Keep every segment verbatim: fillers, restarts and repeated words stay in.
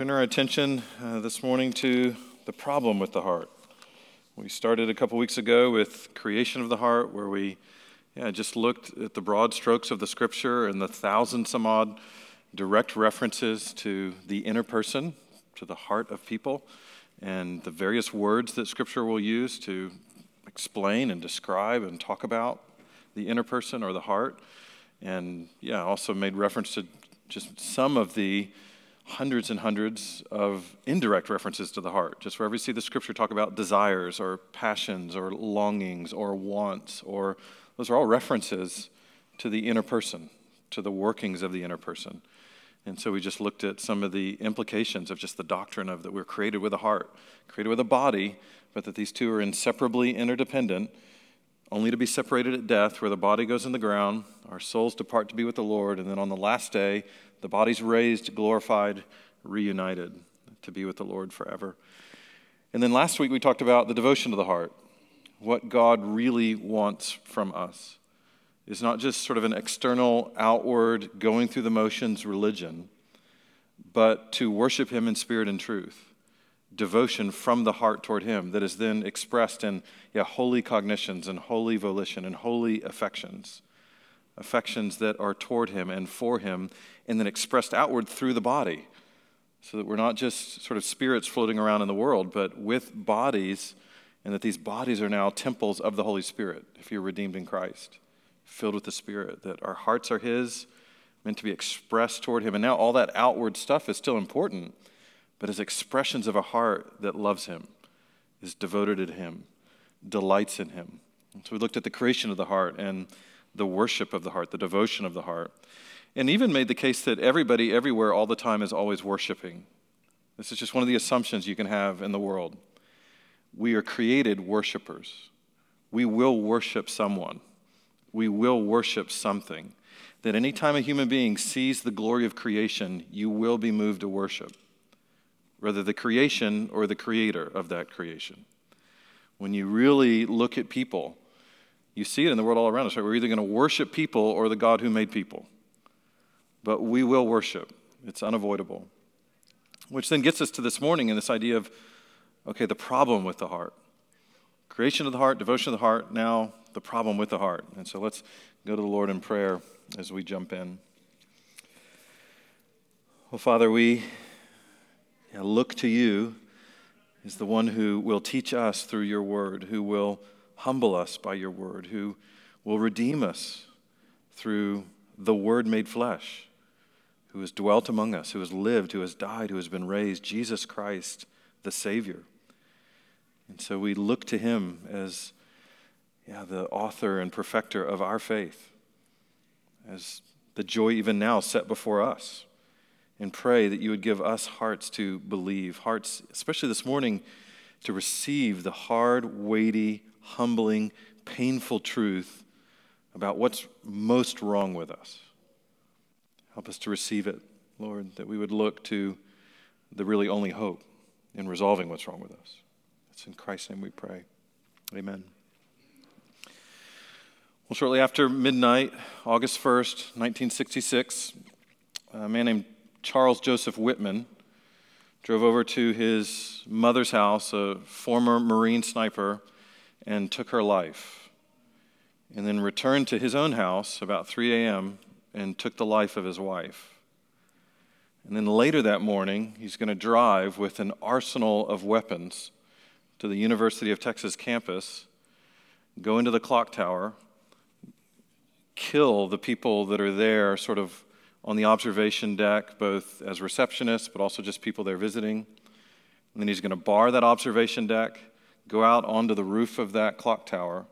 Turn our attention uh, this morning to the problem with the heart. We started a couple weeks ago with creation of the heart, where we yeah, just looked at the broad strokes of the scripture and the thousand some odd direct references to the inner person, to the heart of people, and the various words that scripture will use to explain and describe and talk about the inner person or the heart. And yeah, also made reference to just some of the hundreds and hundreds of indirect references to the heart. Just wherever you see the scripture talk about desires or passions or longings or wants, or those are all references to the inner person, to the workings of the inner person. And so we just looked at some of the implications of just the doctrine of that we're created with a heart, created with a body, but that these two are inseparably interdependent, only to be separated at death, where the body goes in the ground, our souls depart to be with the Lord, and then on the last day, the body's raised, glorified, reunited to be with the Lord forever. And then last week we talked about the devotion to the heart. What God really wants from us is not just sort of an external, outward, going through the motions religion, but to worship Him in spirit and truth. Devotion from the heart toward Him that is then expressed in yeah, holy cognitions and holy volition and holy affections. Affections that are toward Him and for Him, and then expressed outward through the body, so that we're not just sort of spirits floating around in the world, but with bodies, and that these bodies are now temples of the Holy Spirit, if you're redeemed in Christ, filled with the Spirit, that our hearts are His, meant to be expressed toward Him. And now all that outward stuff is still important, but as expressions of a heart that loves Him, is devoted to Him, delights in Him. And so we looked at the creation of the heart and the worship of the heart, the devotion of the heart, and even made the case that everybody, everywhere, all the time is always worshiping. This is just one of the assumptions you can have in the world. We are created worshipers. We will worship someone. We will worship something. That any time a human being sees the glory of creation, you will be moved to worship, whether the creation or the creator of that creation. When you really look at people, you see it in the world all around us, right? We're either going to worship people or the God who made people. But we will worship. It's unavoidable. Which then gets us to this morning and this idea of, okay, the problem with the heart. Creation of the heart, devotion of the heart, now the problem with the heart. And so let's go to the Lord in prayer as we jump in. Well, Father, we yeah, look to You as the one who will teach us through Your word, who will humble us by Your word, who will redeem us through the Word made flesh, who has dwelt among us, who has lived, who has died, who has been raised, Jesus Christ, the Savior. And so we look to Him as yeah, the author and perfecter of our faith, as the joy even now set before us, and pray that You would give us hearts to believe, hearts, especially this morning, to receive the hard, weighty, humbling, painful truth about what's most wrong with us. Help us to receive it, Lord, that we would look to the really only hope in resolving what's wrong with us. It's in Christ's name we pray. Amen. Well, shortly after midnight, August first, nineteen sixty-six, a man named Charles Joseph Whitman drove over to his mother's house, a former Marine sniper, and took her life, and then returned to his own house about three a.m. and took the life of his wife. And then later that morning, he's going to drive with an arsenal of weapons to the University of Texas campus, go into the clock tower, kill the people that are there sort of on the observation deck, both as receptionists, but also just people there visiting. And then he's going to bar that observation deck, go out onto the roof of that clock tower,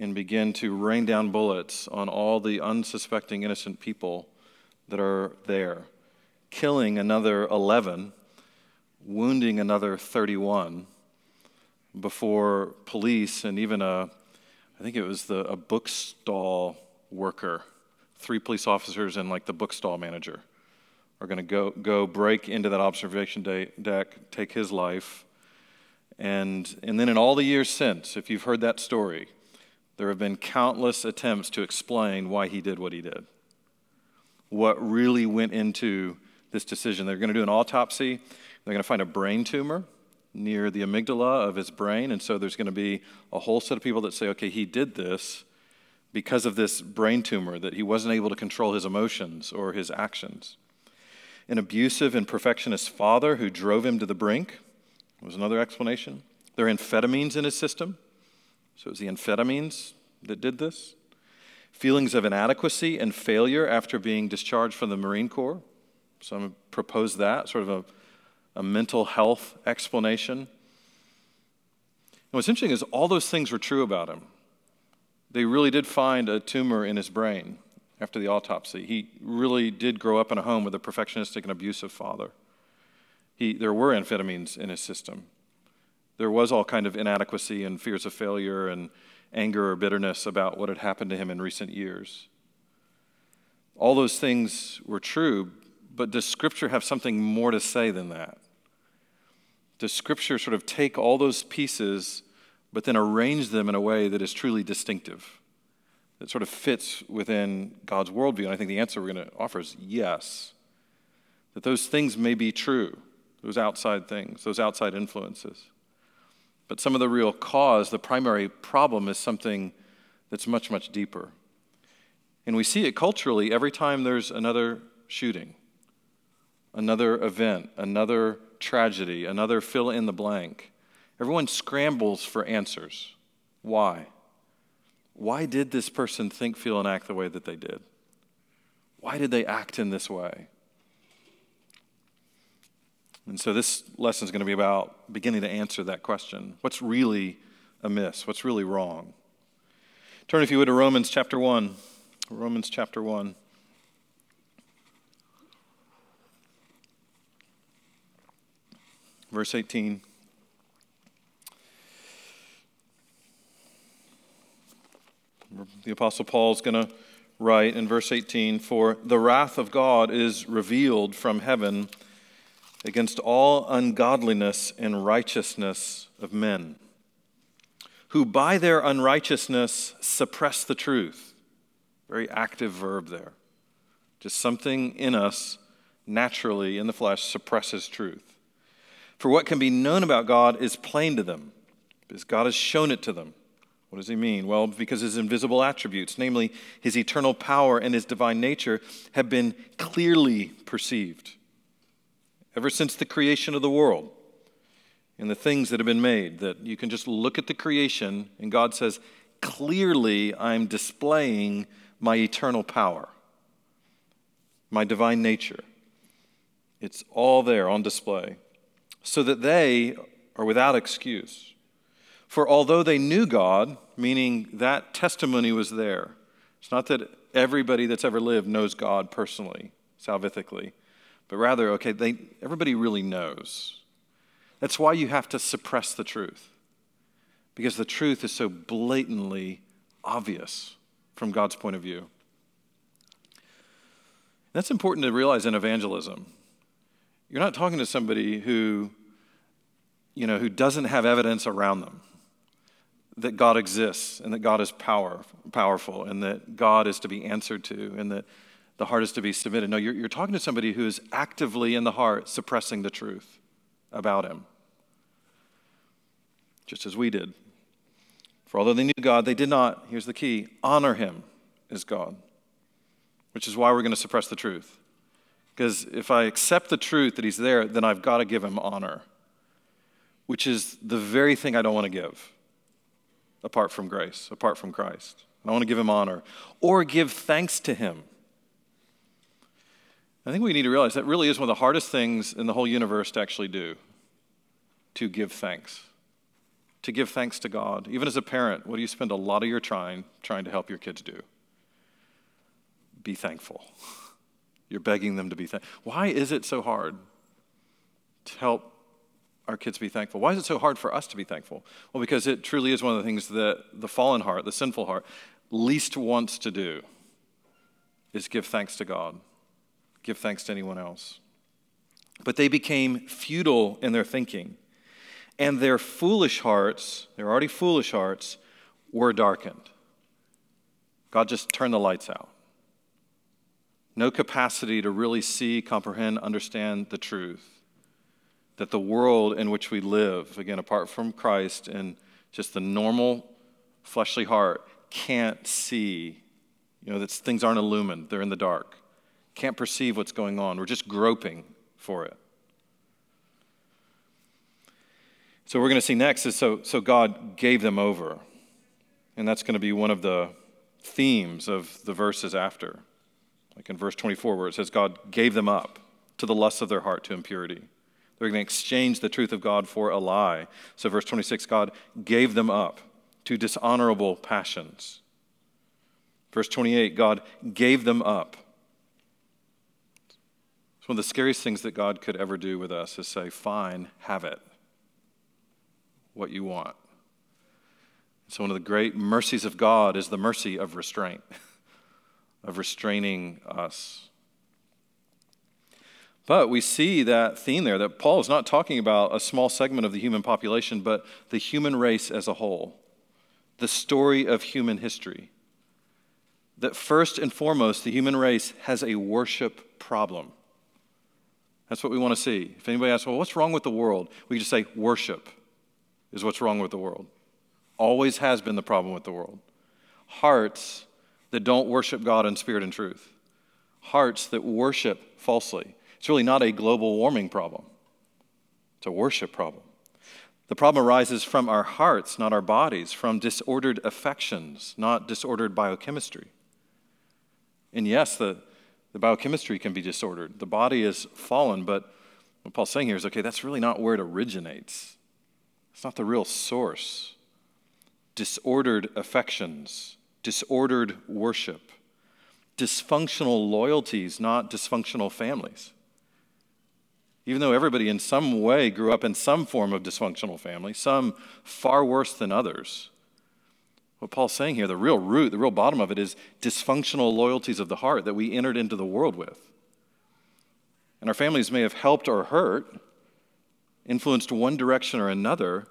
and begin to rain down bullets on all the unsuspecting innocent people that are there, killing another eleven, wounding another thirty-one, before police and even a, I think it was the a bookstall worker, three police officers and like the bookstall manager, are going to go go break into that observation day, deck, take his life. And and then in all the years since, if you've heard that story, there have been countless attempts to explain why he did what he did, what really went into this decision. They're going to do an autopsy. They're going to find a brain tumor near the amygdala of his brain. And so there's going to be a whole set of people that say, okay, he did this because of this brain tumor, that he wasn't able to control his emotions or his actions. An abusive and perfectionist father who drove him to the brink was another explanation. There are amphetamines in his system. So it was the amphetamines that did this. Feelings of inadequacy and failure after being discharged from the Marine Corps. Some propose that, sort of a, a mental health explanation. And what's interesting is all those things were true about him. They really did find a tumor in his brain after the autopsy. He really did grow up in a home with a perfectionistic and abusive father. He, there were amphetamines in his system. There was all kind of inadequacy and fears of failure and anger or bitterness about what had happened to him in recent years. All those things were true, but does Scripture have something more to say than that? Does Scripture sort of take all those pieces but then arrange them in a way that is truly distinctive, that sort of fits within God's worldview? And I think the answer we're going to offer is yes, that those things may be true, those outside things, those outside influences. But some of the real cause, the primary problem, is something that's much, much deeper. And we see it culturally every time there's another shooting, another event, another tragedy, another fill in the blank. Everyone scrambles for answers. Why? Why did this person think, feel, and act the way that they did? Why did they act in this way? And so this lesson is going to be about beginning to answer that question. What's really amiss? What's really wrong? Turn, if you would, to Romans chapter one. Romans chapter one. Verse eighteen. The Apostle Paul is going to write in verse eighteen, "For the wrath of God is revealed from heaven against all ungodliness and righteousness of men, who by their unrighteousness suppress the truth." Very active verb there. Just something in us, naturally in the flesh, suppresses truth. "For what can be known about God is plain to them, because God has shown it to them." What does he mean? Well, because his invisible attributes, namely his eternal power and his divine nature, have been clearly perceived ever since the creation of the world and the things that have been made, that you can just look at the creation and God says, clearly I'm displaying my eternal power, my divine nature. It's all there on display. "So that they are without excuse. For although they knew God," meaning that testimony was there. It's not that everybody that's ever lived knows God personally, salvifically. But rather, okay, they, everybody really knows. That's why you have to suppress the truth, because the truth is so blatantly obvious from God's point of view. That's important to realize in evangelism. You're not talking to somebody who, you know, who doesn't have evidence around them that God exists and that God is power, powerful and that God is to be answered to and that the heart is to be submitted. No, you're, you're talking to somebody who is actively in the heart suppressing the truth about him, just as we did. "For although they knew God, they did not," here's the key, "honor him as God," which is why we're going to suppress the truth. Because if I accept the truth that he's there, then I've got to give him honor, which is the very thing I don't want to give apart from grace, apart from Christ. I want to give him honor or give thanks to him. I think we need to realize that really is one of the hardest things in the whole universe to actually do, to give thanks, to give thanks to God. Even as a parent, what do you spend a lot of your time trying to help your kids do? Be thankful. You're begging them to be thankful. Why is it so hard to help our kids be thankful? Why is it so hard for us to be thankful? Well, because it truly is one of the things that the fallen heart, the sinful heart, least wants to do is give thanks to God. Give thanks to anyone else. "But they became futile in their thinking, and their foolish hearts," their already foolish hearts, "were darkened." God just turned the lights out. no capacity to really see, comprehend, understand the truth. That the world in which we live, again, apart from Christ and just the normal fleshly heart, can't see. You know, that's, things aren't illumined. They're in the dark. Can't perceive what's going on. We're just groping for it. So we're going to see next is so, so God gave them over. And that's going to be one of the themes of the verses after. Like in verse twenty-four where it says God gave them up to the lust of their heart, to impurity. They're going to exchange the truth of God for a lie. So verse twenty-six, God gave them up to dishonorable passions. Verse twenty-eight, God gave them up. It's one of the scariest things that God could ever do with us is say, fine, have it, what you want. So one of the great mercies of God is the mercy of restraint, of restraining us. But we see that theme there, that Paul is not talking about a small segment of the human population, but the human race as a whole, the story of human history. That first and foremost, the human race has a worship problem. That's what we want to see. If anybody asks, well, what's wrong with the world? We can just say worship is what's wrong with the world. Always has been the problem with the world. Hearts that don't worship God in spirit and truth. Hearts that worship falsely. It's really not a global warming problem. It's a worship problem. The problem arises from our hearts, not our bodies, from disordered affections, not disordered biochemistry. And yes, the, the biochemistry can be disordered. The body is fallen, but what Paul's saying here is, okay, that's really not where it originates. It's not the real source. Disordered affections, disordered worship, dysfunctional loyalties, not dysfunctional families. Even though everybody in some way grew up in some form of dysfunctional family, some far worse than others. What Paul's saying here, the real root, the real bottom of it is dysfunctional loyalties of the heart that we entered into the world with. And our families may have helped or hurt, influenced one direction or another,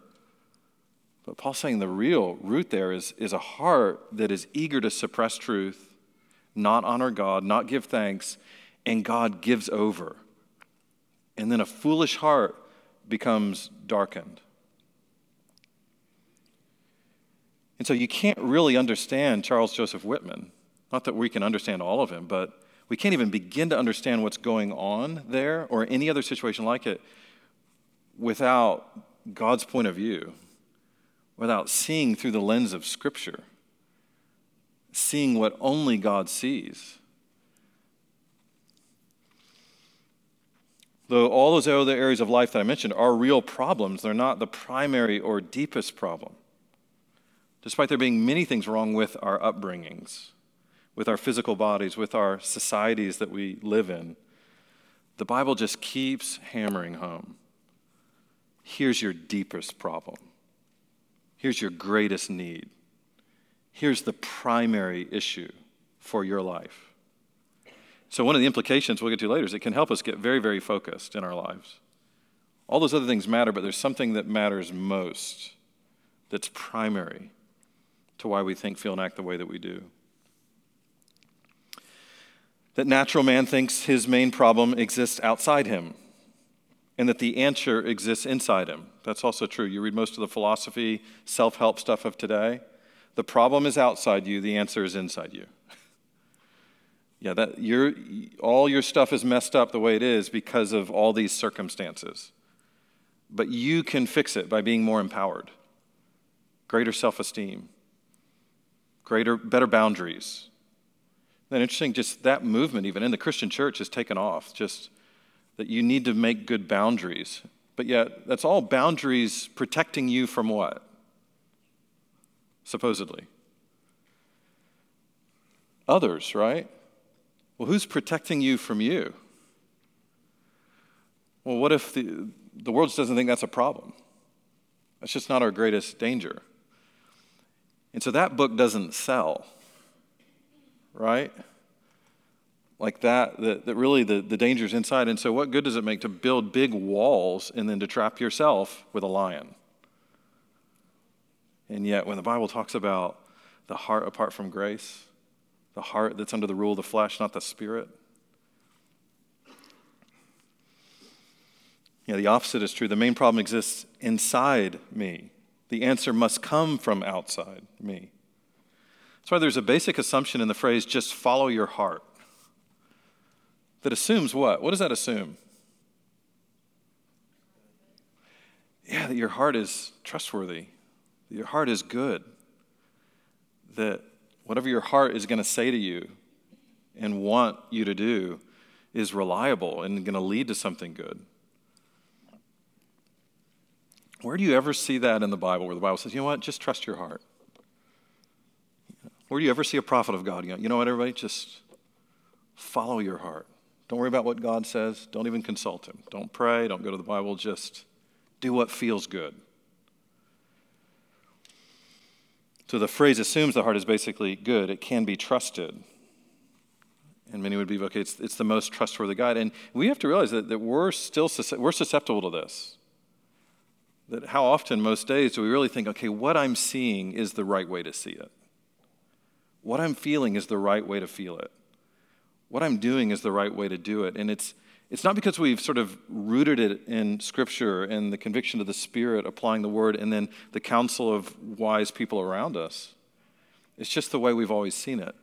but Paul's saying the real root there is, is a heart that is eager to suppress truth, not honor God, not give thanks, and God gives over. And then a foolish heart becomes darkened. And so you can't really understand Charles Joseph Whitman. Not that we can understand all of him, but we can't even begin to understand what's going on there or any other situation like it without God's point of view, without seeing through the lens of Scripture, seeing what only God sees. Though all those other areas of life that I mentioned are real problems, they're not the primary or deepest problem. Despite there being many things wrong with our upbringings, with our physical bodies, with our societies that we live in, the Bible just keeps hammering home. Here's your deepest problem. Here's your greatest need. Here's the primary issue for your life. So one of the implications we'll get to later is it can help us get very, very focused in our lives. All those other things matter, but there's something that matters most that's primary to why we think, feel, and act the way that we do. That natural man thinks his main problem exists outside him and that the answer exists inside him. That's also true. You read most of the philosophy, self-help stuff of today. The problem is outside you. The answer is inside you. Yeah, that your all your stuff is messed up the way it is because of all these circumstances. But you can fix it by being more empowered. Greater self-esteem. Greater, better boundaries. And interesting, just that movement even in the Christian church has taken off. Just that you need to make good boundaries. But yet, that's all boundaries protecting you from what? Supposedly. Others, right? Well, who's protecting you from you? Well, what if the, the world just doesn't think that's a problem? That's just not our greatest danger. And so that book doesn't sell, right? Like that, that, that really the, the danger's inside. And so what good does it make to build big walls and then to trap yourself with a lion? And yet when the Bible talks about the heart apart from grace, the heart that's under the rule of the flesh, not the spirit, You know, the opposite is true. The main problem exists inside me. The answer must come from outside me. That's why there's a basic assumption in the phrase, just follow your heart. That assumes what? What does that assume? Yeah, that your heart is trustworthy. That your heart is good. That whatever your heart is going to say to you and want you to do is reliable and going to lead to something good. Where do you ever see that in the Bible, where the Bible says, you know what, just trust your heart? Where do you ever see a prophet of God? You know what, everybody, just follow your heart. Don't worry about what God says. Don't even consult him. Don't pray. Don't go to the Bible. Just do what feels good. So the phrase assumes the heart is basically good. It can be trusted. And many would be, okay, it's, it's the most trustworthy guide. And we have to realize that, that we're still we're susceptible to this. That how often most days do we really think, okay, what I'm seeing is the right way to see it. What I'm feeling is the right way to feel it. What I'm doing is the right way to do it. And it's it's not because we've sort of rooted it in Scripture and the conviction of the Spirit applying the Word and then the counsel of wise people around us. It's just the way we've always seen it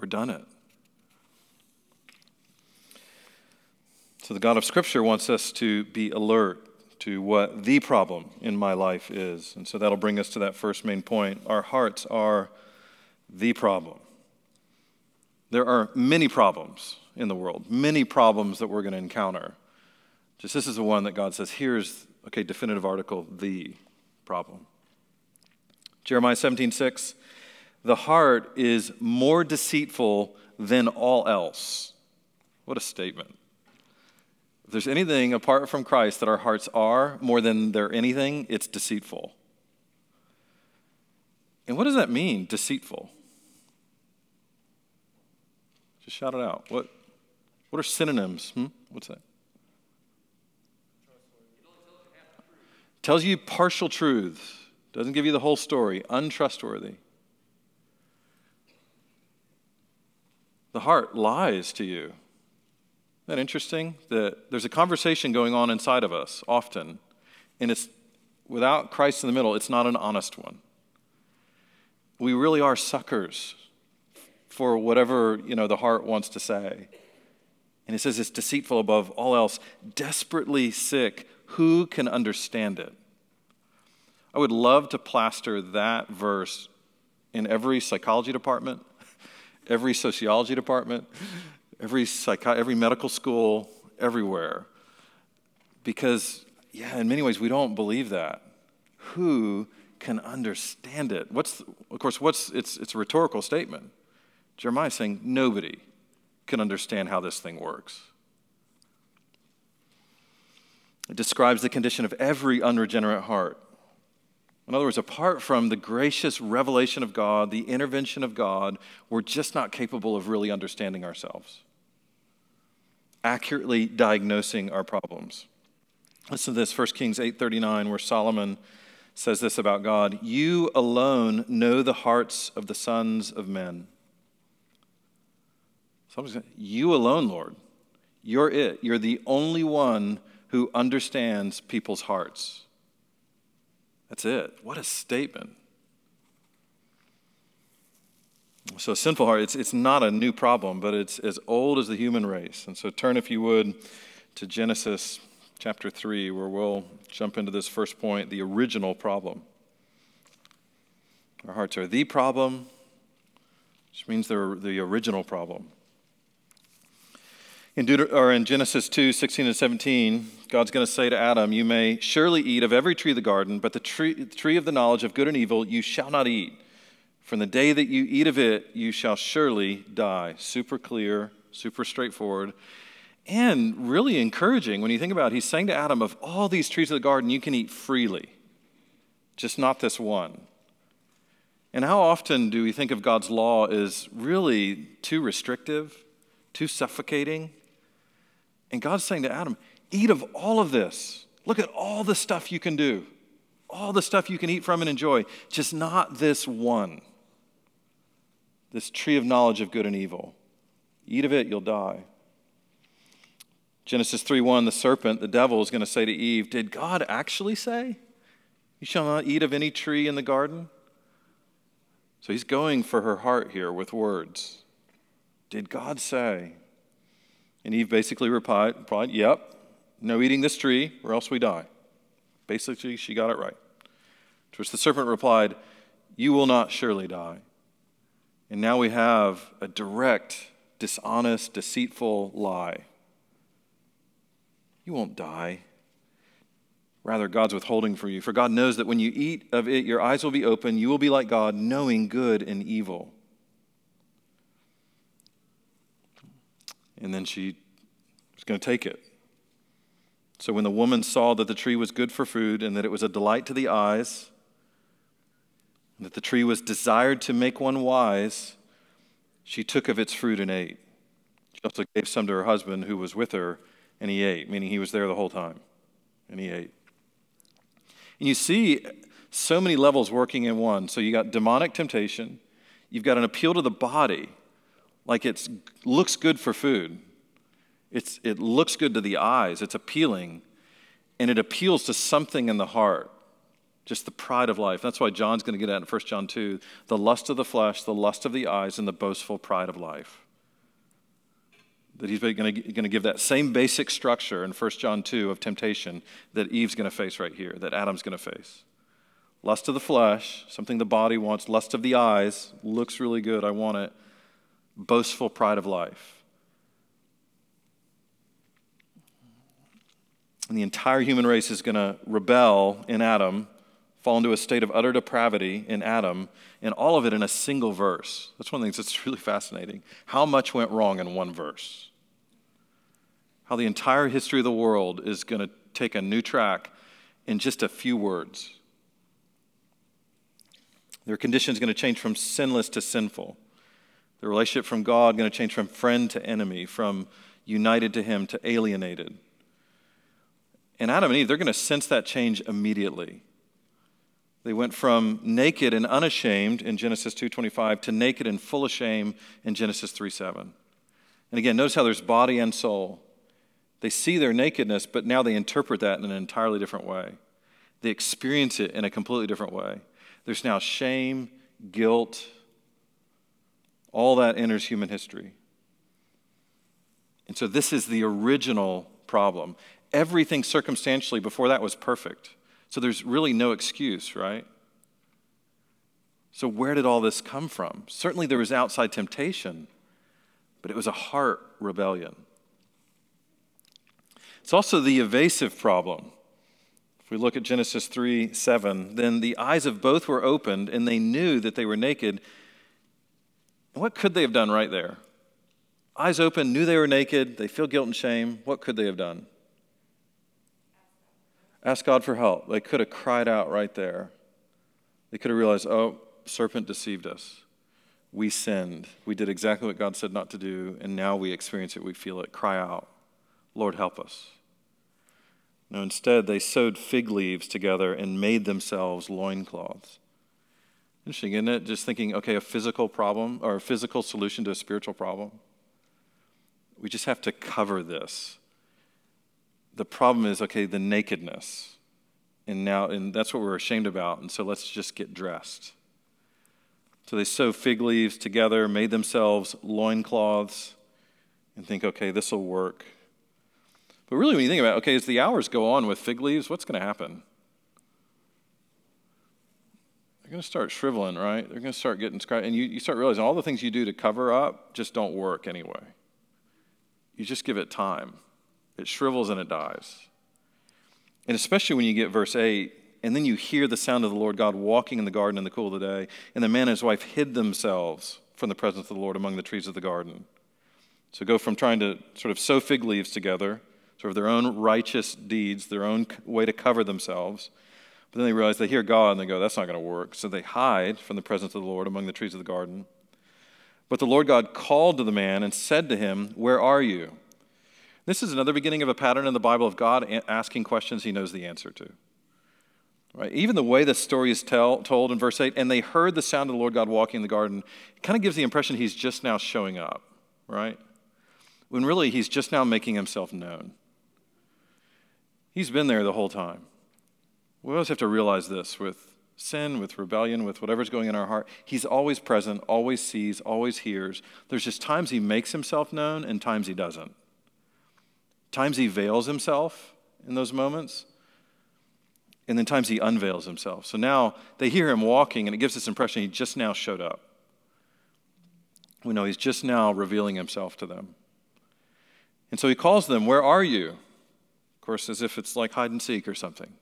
or done it. So the God of Scripture wants us to be alert to what the problem in my life is. And so that'll bring us to that first main point. Our hearts are the problem. There are many problems in the world, many problems that we're going to encounter. Just this is the one that God says, here's, okay, definitive article, the problem. Jeremiah seventeen six, the heart is more deceitful than all else. What a statement. If there's anything apart from Christ that our hearts are, more than they're anything, it's deceitful. And what does that mean, deceitful? Just shout it out. What What are synonyms? Hmm? What's that? Tells you partial truths. Doesn't give you the whole story. Untrustworthy. The heart lies to you. Isn't that interesting? That there's a conversation going on inside of us often, and it's without Christ in the middle, it's not an honest one. We really are suckers for whatever, you know, the heart wants to say. And it says it's deceitful above all else, desperately sick. Who can understand it? I would love to plaster that verse in every psychology department, every sociology department, every psych- every medical school, everywhere. Because, yeah, in many ways we don't believe that. Who can understand it? What's, of course, what's it's it's a rhetorical statement. Jeremiah is saying nobody can understand how this thing works. It describes the condition of every unregenerate heart. In other words, apart from the gracious revelation of God, the intervention of God, we're just not capable of really understanding ourselves, accurately diagnosing our problems. Listen to this, First Kings eight thirty-nine, where Solomon says this about God, "You alone know the hearts of the sons of men." You alone, Lord, you're it. You're the only one who understands people's hearts. That's it. What a statement. So a sinful heart, it's, it's not a new problem, but it's as old as the human race. And so turn, if you would, to Genesis chapter three, where we'll jump into this first point, the original problem. Our hearts are the problem, which means they're the original problem. In, Deut- or in Genesis two sixteen and seventeen, God's going to say to Adam, "You may surely eat of every tree of the garden, but the tree, the tree of the knowledge of good and evil you shall not eat. From the day that you eat of it, you shall surely die." Super clear, super straightforward, and really encouraging when you think about it. He's saying to Adam, of all these trees of the garden, you can eat freely, just not this one. And how often do we think of God's law as really too restrictive, too suffocating? And God's saying to Adam, eat of all of this. Look at all the stuff you can do, all the stuff you can eat from and enjoy, just not this one, this tree of knowledge of good and evil. Eat of it, you'll die. Genesis three one, the serpent, the devil, is going to say to Eve, did God actually say, you shall not eat of any tree in the garden? So he's going for her heart here with words. Did God say? And Eve basically replied, yep, no eating this tree or else we die. Basically, she got it right. To which the serpent replied, you will not surely die. And now we have a direct, dishonest, deceitful lie. You won't die. Rather, God's withholding from you. For God knows that when you eat of it, your eyes will be open. You will be like God, knowing good and evil. And then she was going to take it. So when the woman saw that the tree was good for food and that it was a delight to the eyes, and that the tree was desired to make one wise, she took of its fruit and ate. She also gave some to her husband who was with her, and he ate, meaning he was there the whole time, and he ate. And you see so many levels working in one. So you got demonic temptation. You've got an appeal to the body, like it looks good for food. It's, it looks good to the eyes. It's appealing, and it appeals to something in the heart. Just the pride of life. That's why John's going to get at in First John two, the lust of the flesh, the lust of the eyes, and the boastful pride of life. That he's going to, going to give that same basic structure in First John two of temptation that Eve's going to face right here, that Adam's going to face. Lust of the flesh, something the body wants. Lust of the eyes, looks really good, I want it. Boastful pride of life. And the entire human race is going to rebel in Adam, fall into a state of utter depravity in Adam, and all of it in a single verse. That's one of the things that's really fascinating. How much went wrong in one verse? How the entire history of the world is going to take a new track in just a few words. Their condition is going to change from sinless to sinful. The relationship from God is going to change from friend to enemy, from united to him to alienated. And Adam and Eve, they're going to sense that change immediately. They went from naked and unashamed in Genesis two twenty-five to naked and full of shame in Genesis three seven. And again, notice how there's body and soul. They see their nakedness, but now they interpret that in an entirely different way. They experience it in a completely different way. There's now shame, guilt, all that enters human history. And so this is the original problem. Everything circumstantially before that was perfect. So there's really no excuse, right? So where did all this come from? Certainly there was outside temptation, but it was a heart rebellion. It's also the evasive problem. If we look at Genesis three seven, then the eyes of both were opened, and they knew that they were naked. And what could they have done right there? Eyes open, knew they were naked, they feel guilt and shame. What could they have done? Ask God for help. They could have cried out right there. They could have realized, oh, serpent deceived us. We sinned. We did exactly what God said not to do, and now we experience it. We feel it. Cry out, Lord, help us. No, instead, they sewed fig leaves together and made themselves loincloths. Interesting, isn't it? Just thinking, okay, a physical problem or a physical solution to a spiritual problem. We just have to cover this. The problem is, okay, the nakedness. And now, and that's what we're ashamed about, and so let's just get dressed. So they sew fig leaves together, made themselves loincloths, and think, okay, this will work. But really when you think about it, okay, as the hours go on with fig leaves, what's going to happen? They're going to start shriveling, right? They're going to start getting scratched. And you, you start realizing all the things you do to cover up just don't work anyway. You just give it time. It shrivels and it dies. And especially when you get verse eight, and then you hear the sound of the Lord God walking in the garden in the cool of the day, and the man and his wife hid themselves from the presence of the Lord among the trees of the garden. So go from trying to sort of sew fig leaves together, sort of their own righteous deeds, their own way to cover themselves, but then they realize they hear God and they go, that's not going to work. So they hide from the presence of the Lord among the trees of the garden. But the Lord God called to the man and said to him, where are you? This is another beginning of a pattern in the Bible of God asking questions he knows the answer to. Right? Even the way the story is tell, told in verse eight, and they heard the sound of the Lord God walking in the garden, it kind of gives the impression he's just now showing up, right? when really he's just now making himself known. He's been there the whole time. We always have to realize this with sin, with rebellion, with whatever's going on in our heart. He's always present, always sees, always hears. There's just times he makes himself known and times he doesn't. Times he veils himself in those moments, and then times he unveils himself. So now they hear him walking, and it gives this impression he just now showed up. We know he's just now revealing himself to them. And so he calls them, "Where are you?" Of course, as if it's like hide and seek or something.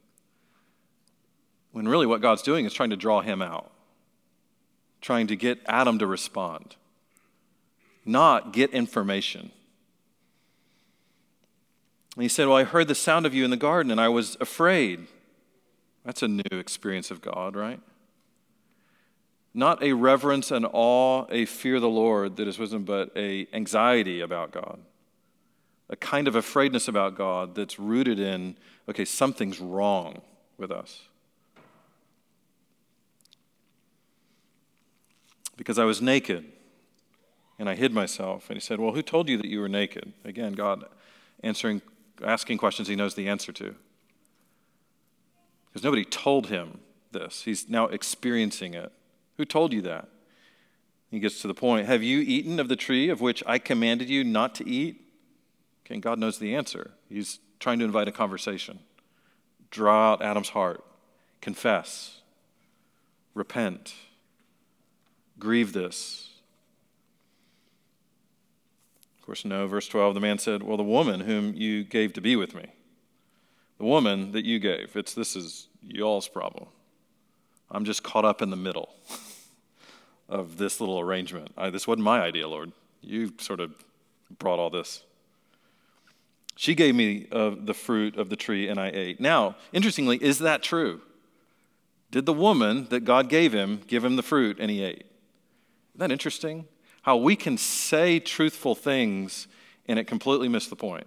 When really what God's doing is trying to draw him out, trying to get Adam to respond, not get information. And he said, "Well, I heard the sound of you in the garden, and I was afraid." That's a new experience of God, right? Not a reverence and awe, a fear of the Lord that is wisdom, but a anxiety about God, a kind of afraidness about God that's rooted in, okay, something's wrong with us. Because I was naked, and I hid myself. And he said, "Well, who told you that you were naked?" Again, God answering, asking questions he knows the answer to. Because nobody told him this. He's now experiencing it. Who told you that? He gets to the point, "Have you eaten of the tree of which I commanded you not to eat?" Okay, and God knows the answer. He's trying to invite a conversation. Draw out Adam's heart. Confess. Repent. Grieve this. Of course, no. Verse twelve, the man said, "Well, the woman whom you gave to be with me." The woman that you gave. It's this is y'all's problem. I'm just caught up in the middle of this little arrangement. I, this wasn't my idea, Lord. You sort of brought all this. "She gave me of the fruit of the tree, and I ate." Now, interestingly, is that true? Did the woman that God gave him give him the fruit, and he ate? Isn't that interesting? How we can say truthful things, and it completely missed the point.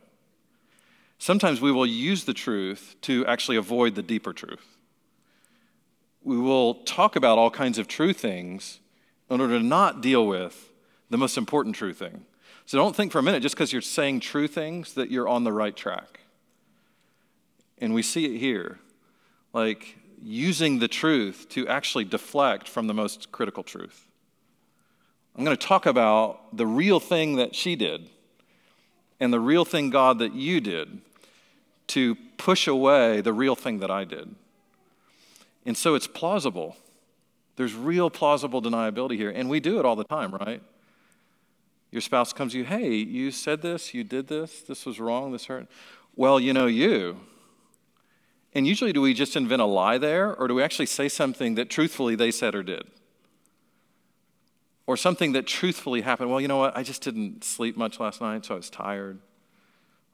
Sometimes we will use the truth to actually avoid the deeper truth. We will talk about all kinds of true things in order to not deal with the most important true thing. So don't think for a minute just because you're saying true things that you're on the right track. And we see it here, like using the truth to actually deflect from the most critical truth. I'm going to talk about the real thing that she did and the real thing, God, that you did to push away the real thing that I did. And so it's plausible. There's real plausible deniability here, and we do it all the time, right? Your spouse comes to you, "Hey, you said this, you did this, this was wrong, this hurt." "Well, you know you." And usually do we just invent a lie there, or do we actually say something that truthfully they said or did? Or something that truthfully happened. "Well, you know what, I just didn't sleep much last night, so I was tired."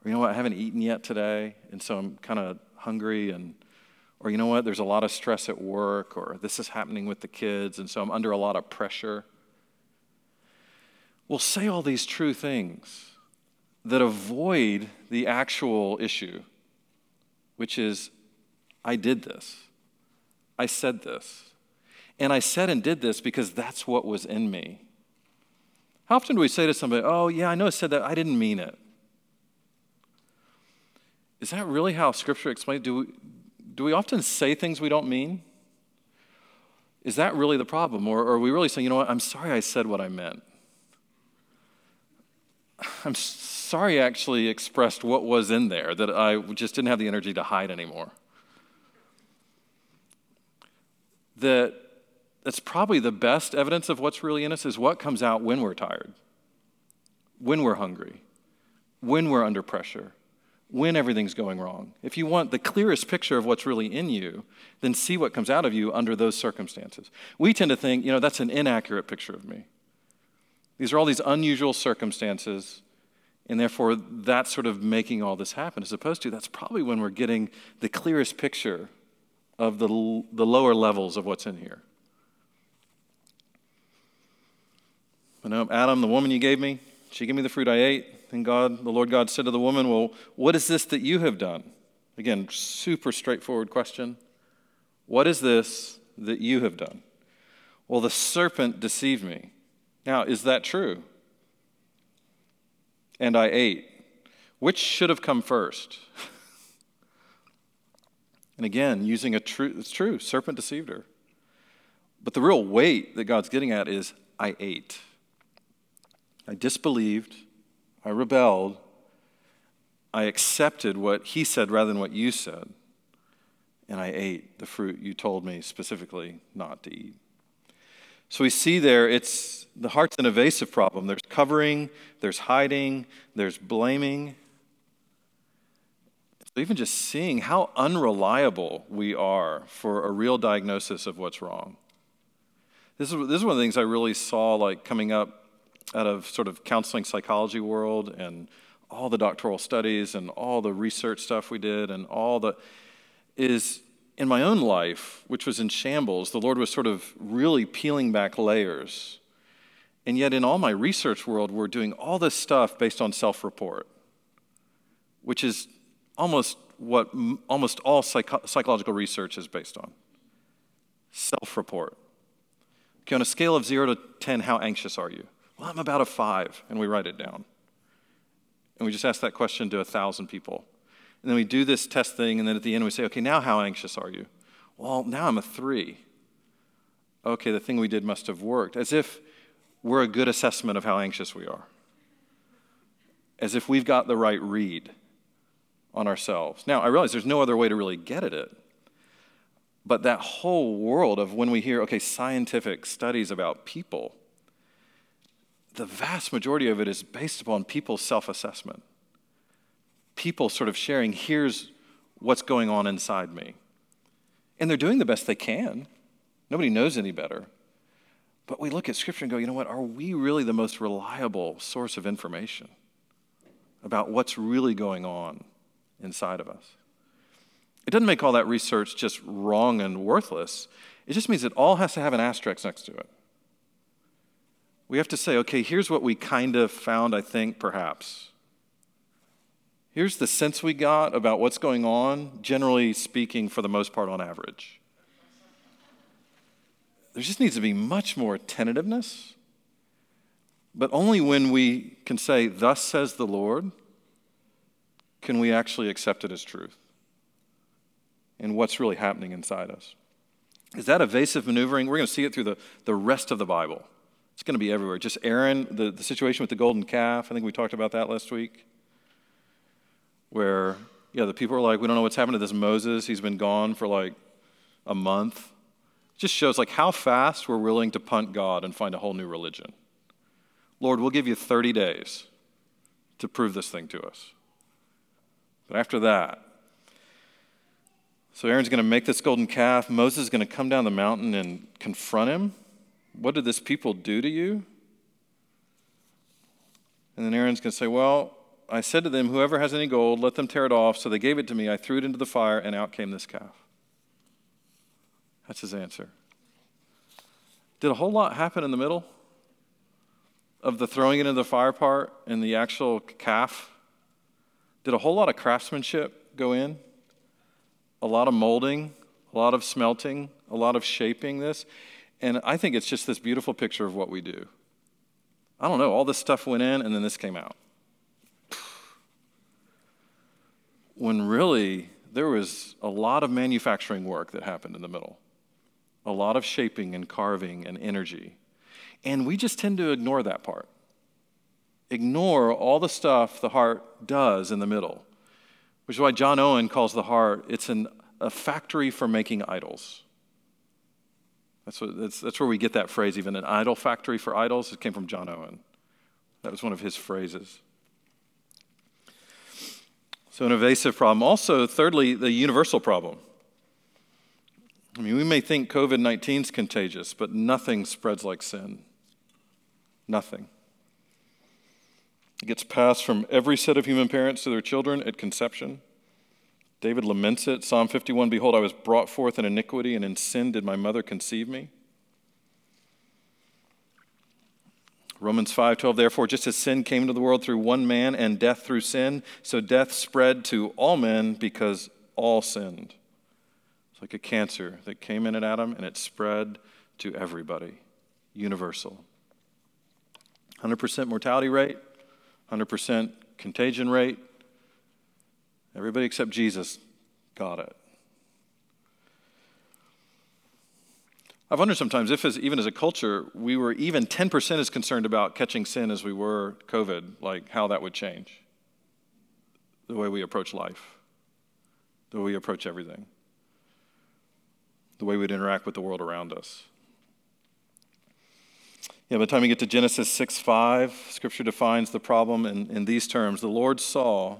Or, "You know what, I haven't eaten yet today, and so I'm kind of hungry." And Or, "You know what, there's a lot of stress at work," or "This is happening with the kids, and so I'm under a lot of pressure." We'll say all these true things that avoid the actual issue, which is, I did this, I said this. And I said and did this because that's what was in me. How often do we say to somebody, "Oh, yeah, I know I said that. I didn't mean it." Is that really how Scripture explains? Do we, do we often say things we don't mean? Is that really the problem? Or, or are we really saying, "You know what, I'm sorry I said what I meant. I'm sorry I actually expressed what was in there, that I just didn't have the energy to hide anymore." That... That's probably the best evidence of what's really in us is what comes out when we're tired, when we're hungry, when we're under pressure, when everything's going wrong. If you want the clearest picture of what's really in you, then see what comes out of you under those circumstances. We tend to think, you know, that's an inaccurate picture of me. These are all these unusual circumstances, and therefore that's sort of making all this happen. As opposed to, that's probably when we're getting the clearest picture of the l- the lower levels of what's in here. But no, "Adam, the woman you gave me, she gave me the fruit I ate." Then God, the Lord God said to the woman, "Well, what is this that you have done?" Again, super straightforward question. What is this that you have done? "Well, the serpent deceived me." Now, is that true? and I ate. Which should have come first?" And again, using a true, it's true, serpent deceived her. But the real weight that God's getting at is, I ate. I disbelieved. I rebelled. I accepted what he said rather than what you said. And I ate the fruit you told me specifically not to eat. So we see there, it's the heart's an evasive problem. There's covering, there's hiding, there's blaming. So even just seeing how unreliable we are for a real diagnosis of what's wrong. This is, this is one of the things I really saw like coming up out of sort of counseling psychology world and all the doctoral studies and all the research stuff we did and all the, is in my own life, which was in shambles, the Lord was sort of really peeling back layers. And yet in all my research world, we're doing all this stuff based on self-report, which is almost what m- almost all psycho- psychological research is based on. Self-report. Okay, on a scale of zero to ten, how anxious are you? Well, I'm about a five, and we write it down. And we just ask that question to a thousand people. And then we do this test thing, and then at the end we say, okay, now how anxious are you? Well, now I'm a three. Okay, the thing we did must have worked. As if we're a good assessment of how anxious we are. As if we've got the right read on ourselves. Now, I realize there's no other way to really get at it. But that whole world of when we hear, okay, scientific studies about people, the vast majority of it is based upon people's self-assessment. People sort of sharing, here's what's going on inside me. And they're doing the best they can. Nobody knows any better. But we look at Scripture and go, you know what, are we really the most reliable source of information about what's really going on inside of us? It doesn't make all that research just wrong and worthless. It just means it all has to have an asterisk next to it. We have to say, okay, here's what we kind of found, I think, perhaps. Here's the sense we got about what's going on, generally speaking, for the most part, on average. There just needs to be much more tentativeness, but only when we can say, thus says the Lord, can we actually accept it as truth. And what's really happening inside us. Is that evasive maneuvering? We're going to see it through the, the rest of the Bible. It's going to be everywhere. Just Aaron, the, the situation with the golden calf, I think we talked about that last week, where, yeah, the people are like, we don't know what's happened to this Moses. He's been gone for like a month. It just shows like how fast we're willing to punt God and find a whole new religion. Lord, we'll give you thirty days to prove this thing to us. But after that, so Aaron's going to make this golden calf. Moses is going to come down the mountain and confront him. What did this people do to you? And then Aaron's going to say, well, I said to them, whoever has any gold, let them tear it off. So they gave it to me. I threw it into the fire, and out came this calf. That's his answer. Did a whole lot happen in the middle of the throwing it into the fire part and the actual calf? Did a whole lot of craftsmanship go in? A lot of molding, a lot of smelting, a lot of shaping this. And I think it's just this beautiful picture of what we do. I don't know, all this stuff went in and then this came out. When really there was a lot of manufacturing work that happened in the middle. A lot of shaping and carving and energy. And we just tend to ignore that part. Ignore all the stuff the heart does in the middle. Which is why John Owen calls the heart, it's an, a factory for making idols. That's, what, that's, that's where we get that phrase, even an idol factory for idols. It came from John Owen. That was one of his phrases. So an evasive problem. Also, thirdly, the universal problem. I mean, we may think covid nineteen is contagious, but nothing spreads like sin. Nothing. It gets passed from every set of human parents to their children at conception. David laments it. Psalm fifty-one, behold, I was brought forth in iniquity, and in sin did my mother conceive me. Romans five twelve, therefore, just as sin came into the world through one man and death through sin, so death spread to all men because all sinned. It's like a cancer that came in at Adam, and it spread to everybody. Universal. one hundred percent mortality rate. one hundred percent contagion rate. Everybody except Jesus got it. I've wondered sometimes if, as, even as a culture, we were even ten percent as concerned about catching sin as we were COVID, like how that would change the way we approach life, the way we approach everything, the way we'd interact with the world around us. Yeah, by the time you get to Genesis six five, Scripture defines the problem in, in these terms. The Lord saw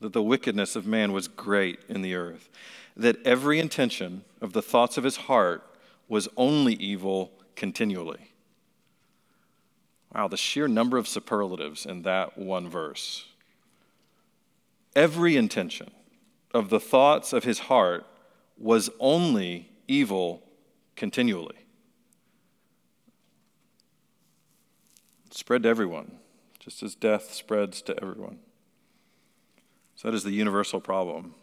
that the wickedness of man was great in the earth, that every intention of the thoughts of his heart was only evil continually. Wow, the sheer number of superlatives in that one verse. Every intention of the thoughts of his heart was only evil continually. It spread to everyone, just as death spreads to everyone. So that is the universal problem.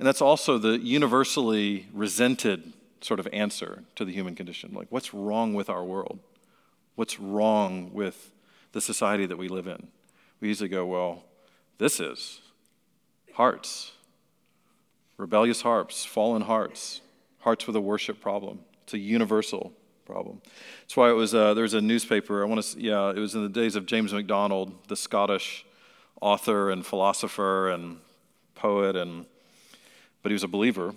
And that's also the universally resented sort of answer to the human condition. Like, what's wrong with our world? What's wrong with the society that we live in? We usually go, well, this is hearts, rebellious hearts, fallen hearts, hearts with a worship problem. It's a universal problem. That's why it was, uh, there was a newspaper, I want to, yeah, it was in the days of James MacDonald, the Scottish author and philosopher and poet, and but he was a believer.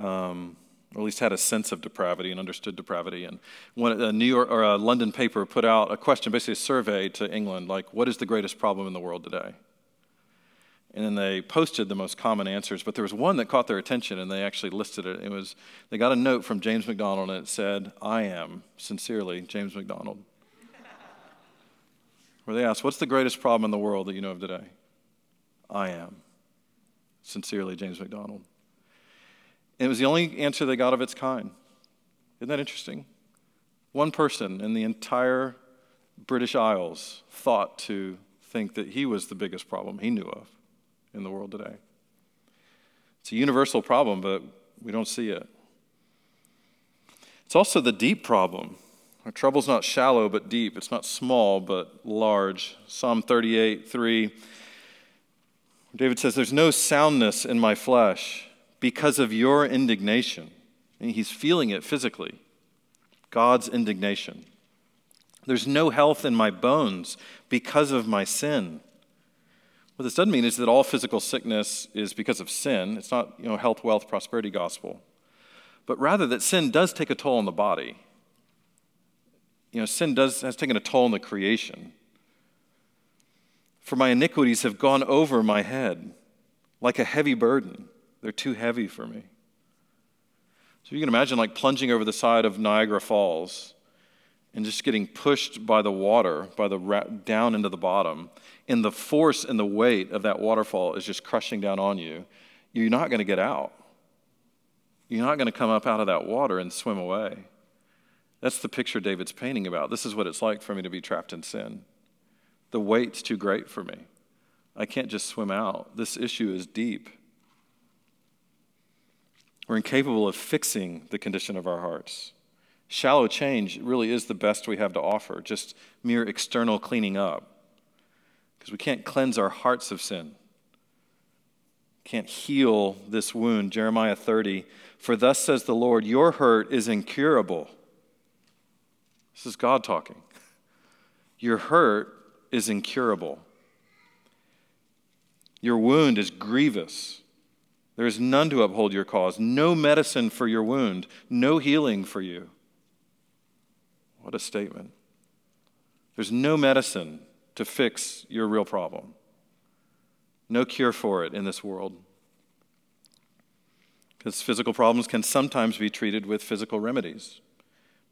Um, or at least had a sense of depravity and understood depravity. And one, a New York or a London paper put out a question, basically a survey to England, like, what is the greatest problem in the world today? And then they posted the most common answers, but there was one that caught their attention, and they actually listed it. It was, they got a note from James MacDonald, and it said, "I am, sincerely, James MacDonald." Where they asked, what's the greatest problem in the world that you know of today? I am, sincerely, James MacDonald. It was the only answer they got of its kind. Isn't that interesting? One person in the entire British Isles thought to think that he was the biggest problem he knew of in the world today. It's a universal problem, but we don't see it. It's also the deep problem. Our trouble's not shallow, but deep. It's not small, but large. Psalm thirty-eight three, David says, "There's no soundness in my flesh, because of your indignation." And he's feeling it physically. God's indignation. "There's no health in my bones because of my sin." What this doesn't mean is that all physical sickness is because of sin. It's not, you know, health, wealth, prosperity gospel. But rather that sin does take a toll on the body. You know, sin does has taken a toll on the creation. "For my iniquities have gone over my head like a heavy burden. They're too heavy for me." So you can imagine, like, plunging over the side of Niagara Falls and just getting pushed by the water, by the ra- down into the bottom, and the force and the weight of that waterfall is just crushing down on you. You're not going to get out. You're not going to come up out of that water and swim away. That's the picture David's painting about. This is what it's like for me to be trapped in sin. The weight's too great for me. I can't just swim out. This issue is deep. We're incapable of fixing the condition of our hearts. Shallow change really is the best we have to offer, just mere external cleaning up. Because we can't cleanse our hearts of sin. Can't heal this wound. Jeremiah thirty, "For thus says the Lord, your hurt is incurable." This is God talking. Your hurt is incurable. Your wound is grievous. There is none to uphold your cause, no medicine for your wound, no healing for you. What a statement. There's no medicine to fix your real problem. No cure for it in this world. Because physical problems can sometimes be treated with physical remedies.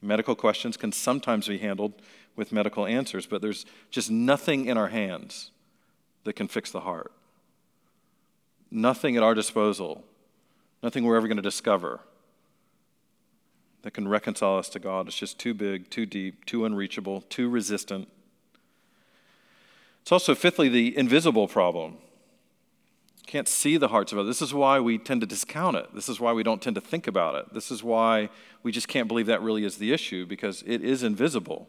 Medical questions can sometimes be handled with medical answers, but there's just nothing in our hands that can fix the heart. Nothing at our disposal, nothing we're ever going to discover that can reconcile us to God. It's just too big, too deep, too unreachable, too resistant. It's also, fifthly, the invisible problem. Can't see the hearts of others. This is why we tend to discount it. This is why we don't tend to think about it. This is why we just can't believe that really is the issue, because it is invisible.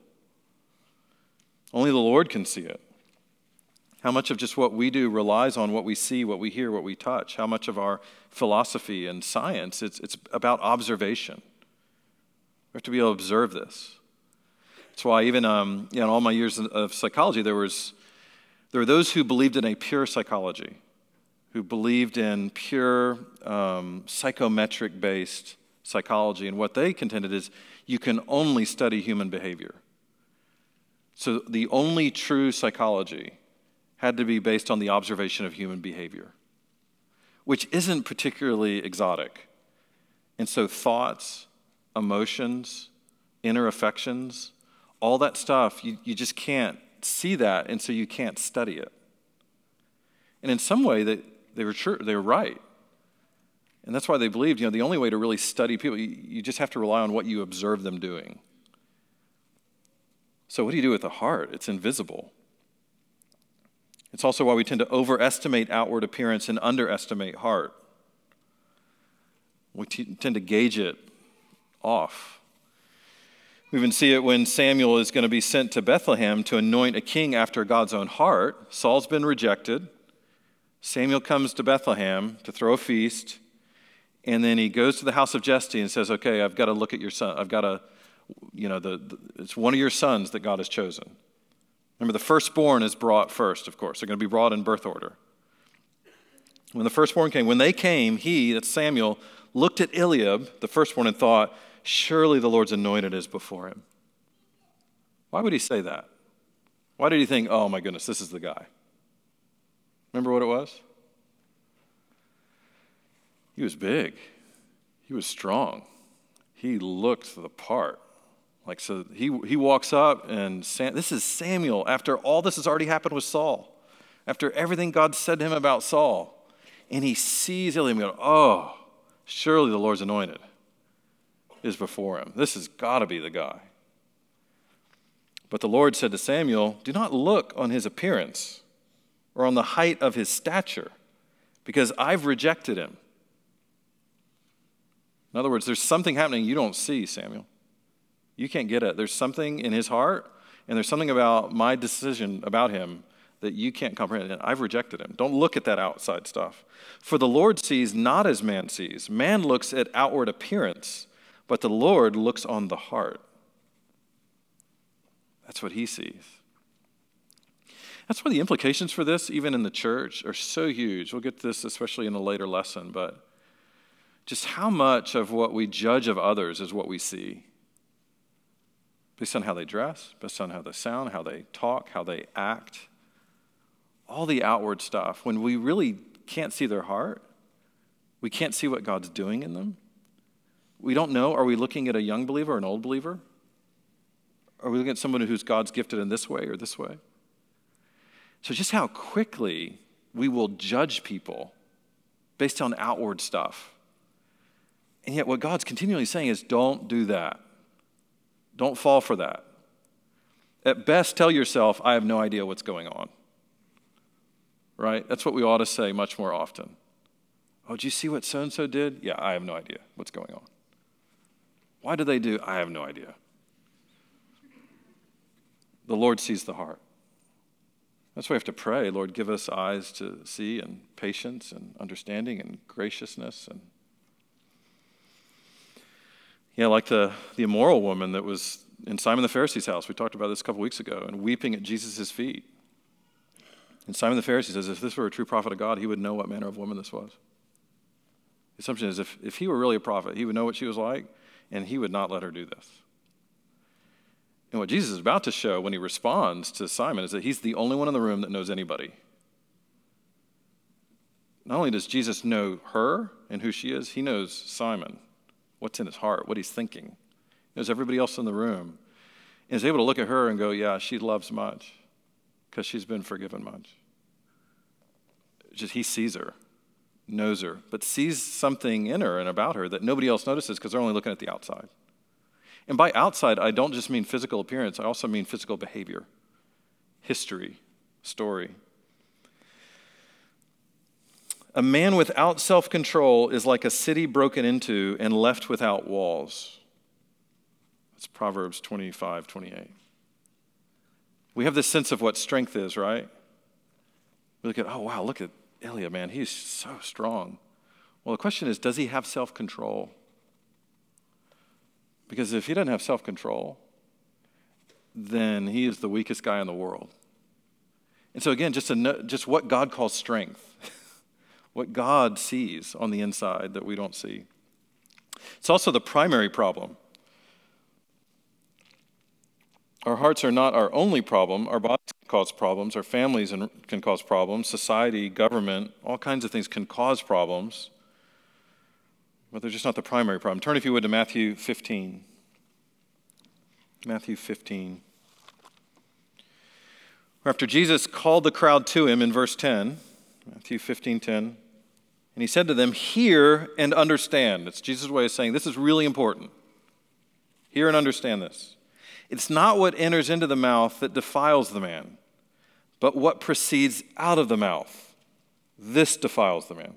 Only the Lord can see it. How much of just what we do relies on what we see, what we hear, what we touch? How much of our philosophy and science, it's, it's about observation. We have to be able to observe this. That's why even um, in all my years of psychology, there was there were those who believed in a pure psychology, who believed in pure um, psychometric-based psychology. And what they contended is you can only study human behavior. So the only true psychology had to be based on the observation of human behavior, which isn't particularly exotic. And so thoughts, emotions, inner affections, all that stuff, you, you just can't see that, and so you can't study it. And in some way, they, they were true, they were right. And that's why they believed, you know, the only way to really study people, you, you just have to rely on what you observe them doing. So what do you do with the heart? It's invisible. It's also why we tend to overestimate outward appearance and underestimate heart. We t- tend to gauge it off. We even see it when Samuel is going to be sent to Bethlehem to anoint a king after God's own heart. Saul's been rejected. Samuel comes to Bethlehem to throw a feast, and then he goes to the house of Jesse and says, okay, I've got to look at your son. I've got to, you know, the, the it's one of your sons that God has chosen. Remember, the firstborn is brought first, of course. They're going to be brought in birth order. When the firstborn came, when they came, he, that's Samuel, looked at Eliab, the firstborn, and thought, surely the Lord's anointed is before him. Why would he say that? Why did he think, oh my goodness, this is the guy? Remember what it was? He was big. He was strong. He looked the part. Like, so he he walks up, and Sam, this is Samuel, after all this has already happened with Saul, after everything God said to him about Saul, and he sees Eliab and goes, oh, surely the Lord's anointed is before him. This has got to be the guy. But the Lord said to Samuel, do not look on his appearance or on the height of his stature, because I've rejected him. In other words, there's something happening you don't see, Samuel. You can't get it. There's something in his heart, and there's something about my decision about him that you can't comprehend. I've rejected him. Don't look at that outside stuff. For the Lord sees not as man sees. Man looks at outward appearance, but the Lord looks on the heart. That's what he sees. That's why the implications for this, even in the church, are so huge. We'll get to this especially in a later lesson, but just how much of what we judge of others is what we see. Based on how they dress, based on how they sound, how they talk, how they act, all the outward stuff. When we really can't see their heart, we can't see what God's doing in them. We don't know, are we looking at a young believer or an old believer? Are we looking at someone who's God's gifted in this way or this way? So just how quickly we will judge people based on outward stuff. And yet what God's continually saying is, don't do that. Don't fall for that. At best, tell yourself, I have no idea what's going on. Right? That's what we ought to say much more often. Oh, did you see what so-and-so did? Yeah, I have no idea what's going on. Why do they do? I have no idea. The Lord sees the heart. That's why we have to pray, Lord, give us eyes to see and patience and understanding and graciousness. And yeah, like the, the immoral woman that was in Simon the Pharisee's house. We talked about this a couple weeks ago, and weeping at Jesus' feet. And Simon the Pharisee says, if this were a true prophet of God, he would know what manner of woman this was. The assumption is if, if he were really a prophet, he would know what she was like, and he would not let her do this. And what Jesus is about to show when he responds to Simon is that he's the only one in the room that knows anybody. Not only does Jesus know her and who she is, he knows Simon, what's in his heart, what he's thinking. He knows everybody else in the room and is able to look at her and go, yeah, she loves much because she's been forgiven much. Just he sees her, knows her, but sees something in her and about her that nobody else notices because they're only looking at the outside. And by outside, I don't just mean physical appearance. I also mean physical behavior, history, story. A man without self-control is like a city broken into and left without walls. That's Proverbs twenty-five, twenty-eight. We have this sense of what strength is, right? We look at, oh, wow, look at Eliab, man. He's so strong. Well, the question is, does he have self-control? Because if he doesn't have self-control, then he is the weakest guy in the world. And so again, just, a, just what God calls strength, what God sees on the inside that we don't see. It's also the primary problem. Our hearts are not our only problem. Our bodies can cause problems. Our families can cause problems. Society, government, all kinds of things can cause problems. But they're just not the primary problem. Turn, if you would, to Matthew fifteen. Matthew fifteen. After Jesus called the crowd to him in verse ten, Matthew fifteen ten, and he said to them, hear and understand. It's Jesus' way of saying this is really important. Hear and understand this. It's not what enters into the mouth that defiles the man, but what proceeds out of the mouth. This defiles the man.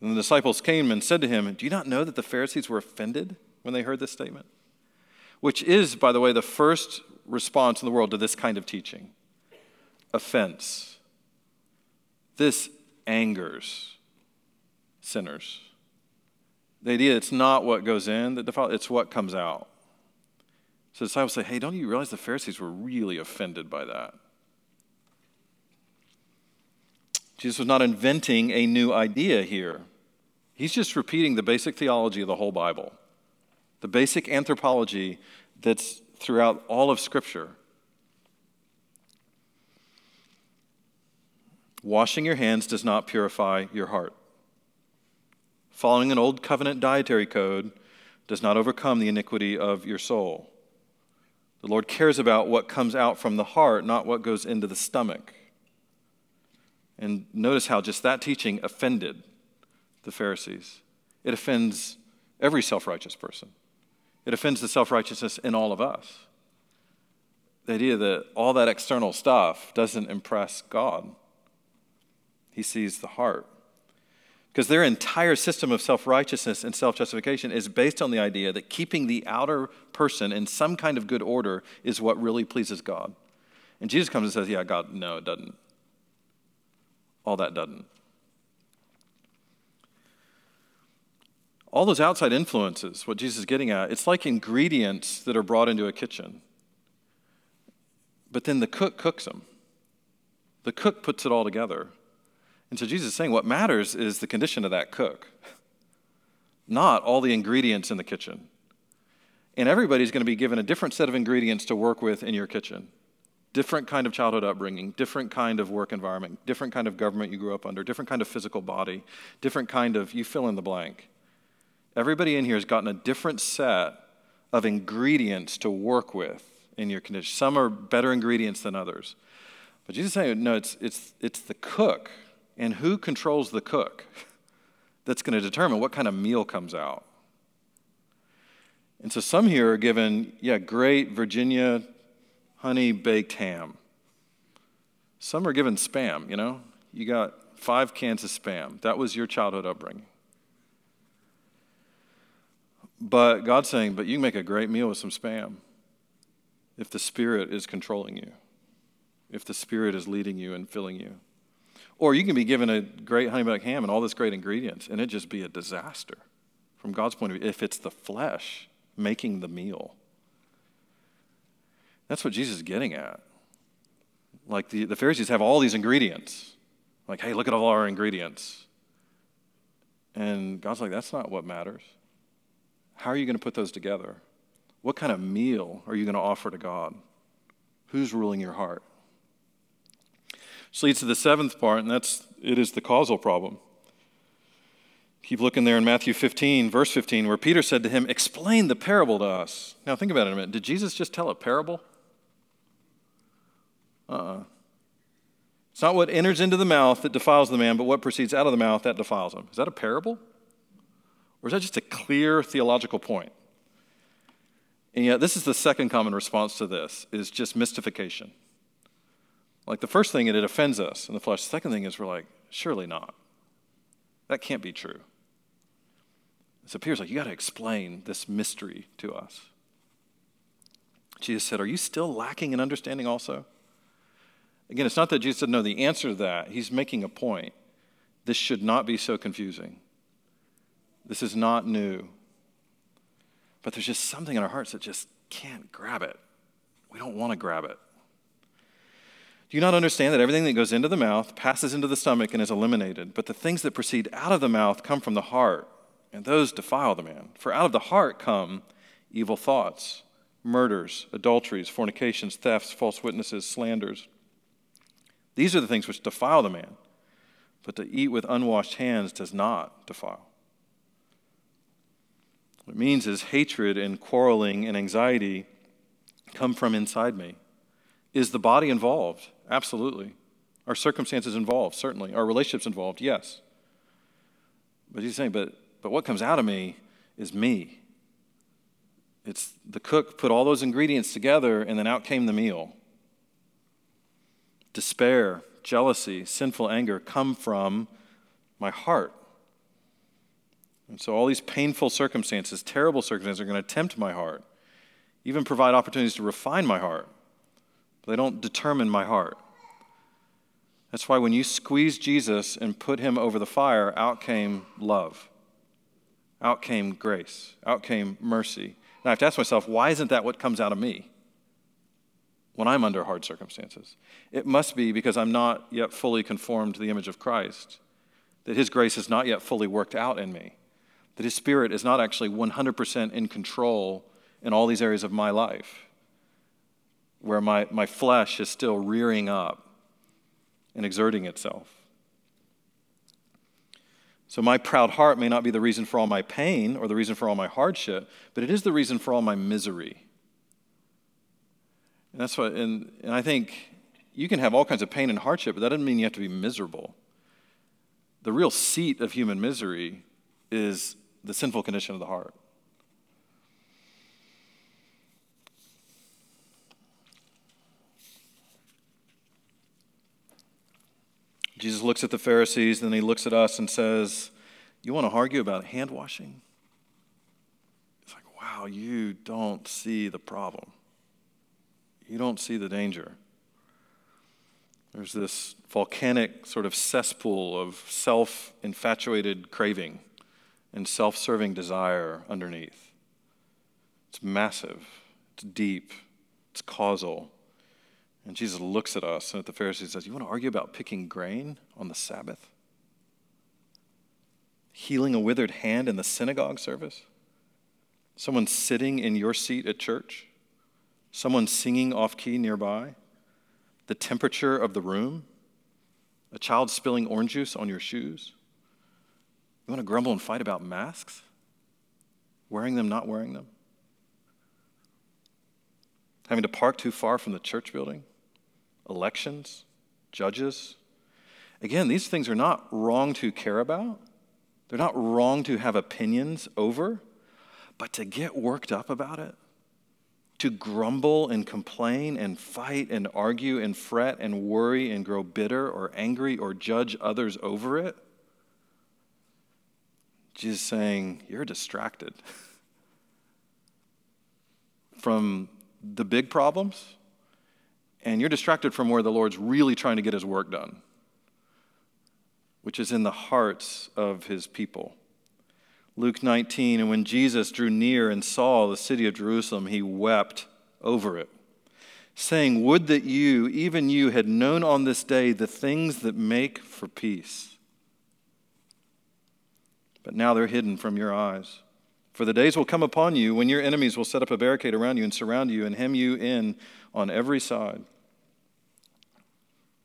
And the disciples came and said to him, do you not know that the Pharisees were offended when they heard this statement? Which is, by the way, the first response in the world to this kind of teaching. Offense. This angers sinners. The idea it's not what goes in that defiles, it's what comes out. So the disciples say, hey, don't you realize the Pharisees were really offended by that? Jesus was not inventing a new idea here. He's just repeating the basic theology of the whole Bible, the basic anthropology that's throughout all of Scripture. Washing your hands does not purify your heart. Following an old covenant dietary code does not overcome the iniquity of your soul. The Lord cares about what comes out from the heart, not what goes into the stomach. And notice how just that teaching offended the Pharisees. It offends every self-righteous person. It offends the self-righteousness in all of us. The idea that all that external stuff doesn't impress God. He sees the heart. Because their entire system of self-righteousness and self-justification is based on the idea that keeping the outer person in some kind of good order is what really pleases God. And Jesus comes and says, yeah, God, no, it doesn't. All that doesn't. All those outside influences, what Jesus is getting at, it's like ingredients that are brought into a kitchen. But then the cook cooks them. The cook puts it all together. And so Jesus is saying what matters is the condition of that cook, not all the ingredients in the kitchen. And everybody's going to be given a different set of ingredients to work with in your kitchen, different kind of childhood upbringing, different kind of work environment, different kind of government you grew up under, different kind of physical body, different kind of you fill in the blank. Everybody in here has gotten a different set of ingredients to work with in your condition. Some are better ingredients than others. But Jesus is saying, no, it's, it's, it's the cook. And who controls the cook that's going to determine what kind of meal comes out? And so some here are given, yeah, great Virginia honey-baked ham. Some are given Spam, you know? You got five cans of Spam. That was your childhood upbringing. But God's saying, but you can make a great meal with some Spam if the Spirit is controlling you, if the Spirit is leading you and filling you. Or you can be given a great honey-baked ham and all this great ingredients, and it just be a disaster from God's point of view if it's the flesh making the meal. That's what Jesus is getting at. Like the, the Pharisees have all these ingredients. Like, hey, look at all our ingredients. And God's like, that's not what matters. How are you going to put those together? What kind of meal are you going to offer to God? Who's ruling your heart? Which leads to the seventh part, and that's, it is the causal problem. Keep looking there in Matthew fifteen, verse fifteen, where Peter said to him, explain the parable to us. Now think about it a minute. Did Jesus just tell a parable? Uh-uh. It's not what enters into the mouth that defiles the man, but what proceeds out of the mouth that defiles him. Is that a parable? Or is that just a clear theological point? And yet this is the second common response to this, is just mystification. Like the first thing, it offends us in the flesh. The second thing is we're like, surely not. That can't be true. So Peter's like, you got to explain this mystery to us. Jesus said, are you still lacking in understanding also? Again, it's not that Jesus doesn't know the answer to that. He's making a point. This should not be so confusing. This is not new. But there's just something in our hearts that just can't grab it. We don't want to grab it. Do you not understand that everything that goes into the mouth passes into the stomach and is eliminated, but the things that proceed out of the mouth come from the heart, and those defile the man? For out of the heart come evil thoughts, murders, adulteries, fornications, thefts, false witnesses, slanders. These are the things which defile the man, but to eat with unwashed hands does not defile. What it means is hatred and quarreling and anxiety come from inside me. Is the body involved? Absolutely. Are circumstances involved? Certainly. Are relationships involved? Yes. But he's saying, but but what comes out of me is me. It's the cook put all those ingredients together, and then out came the meal. Despair, jealousy, sinful anger come from my heart. And so all these painful circumstances, terrible circumstances, are going to tempt my heart, even provide opportunities to refine my heart. They don't determine my heart. That's why when you squeeze Jesus and put him over the fire, out came love. Out came grace. Out came mercy. And I have to ask myself, why isn't that what comes out of me when I'm under hard circumstances? It must be because I'm not yet fully conformed to the image of Christ, that his grace is not yet fully worked out in me, that his Spirit is not actually one hundred percent in control in all these areas of my life, where my, my flesh is still rearing up and exerting itself. So my proud heart may not be the reason for all my pain or the reason for all my hardship, but it is the reason for all my misery. And that's what, and, and I think you can have all kinds of pain and hardship, but that doesn't mean you have to be miserable. The real seat of human misery is the sinful condition of the heart. Jesus looks at the Pharisees, and then he looks at us and says, you want to argue about hand washing? It's like, wow, you don't see the problem. You don't see the danger. There's this volcanic sort of cesspool of self-infatuated craving and self-serving desire underneath. It's massive. It's deep. It's causal. And Jesus looks at us and at the Pharisees and says, you want to argue about picking grain on the Sabbath? Healing a withered hand in the synagogue service? Someone sitting in your seat at church? Someone singing off-key nearby? The temperature of the room? A child spilling orange juice on your shoes? You want to grumble and fight about masks? Wearing them, not wearing them? Having to park too far from the church building? Elections, judges. Again, these things are not wrong to care about. They're not wrong to have opinions over. But to get worked up about it, to grumble and complain and fight and argue and fret and worry and grow bitter or angry or judge others over it, Jesus is saying, you're distracted from the big problems, and you're distracted from where the Lord's really trying to get his work done, which is in the hearts of his people. Luke nineteen, and when Jesus drew near and saw the city of Jerusalem, he wept over it, saying, would that you, even you, had known on this day the things that make for peace. But now they're hidden from your eyes. For the days will come upon you when your enemies will set up a barricade around you and surround you and hem you in on every side.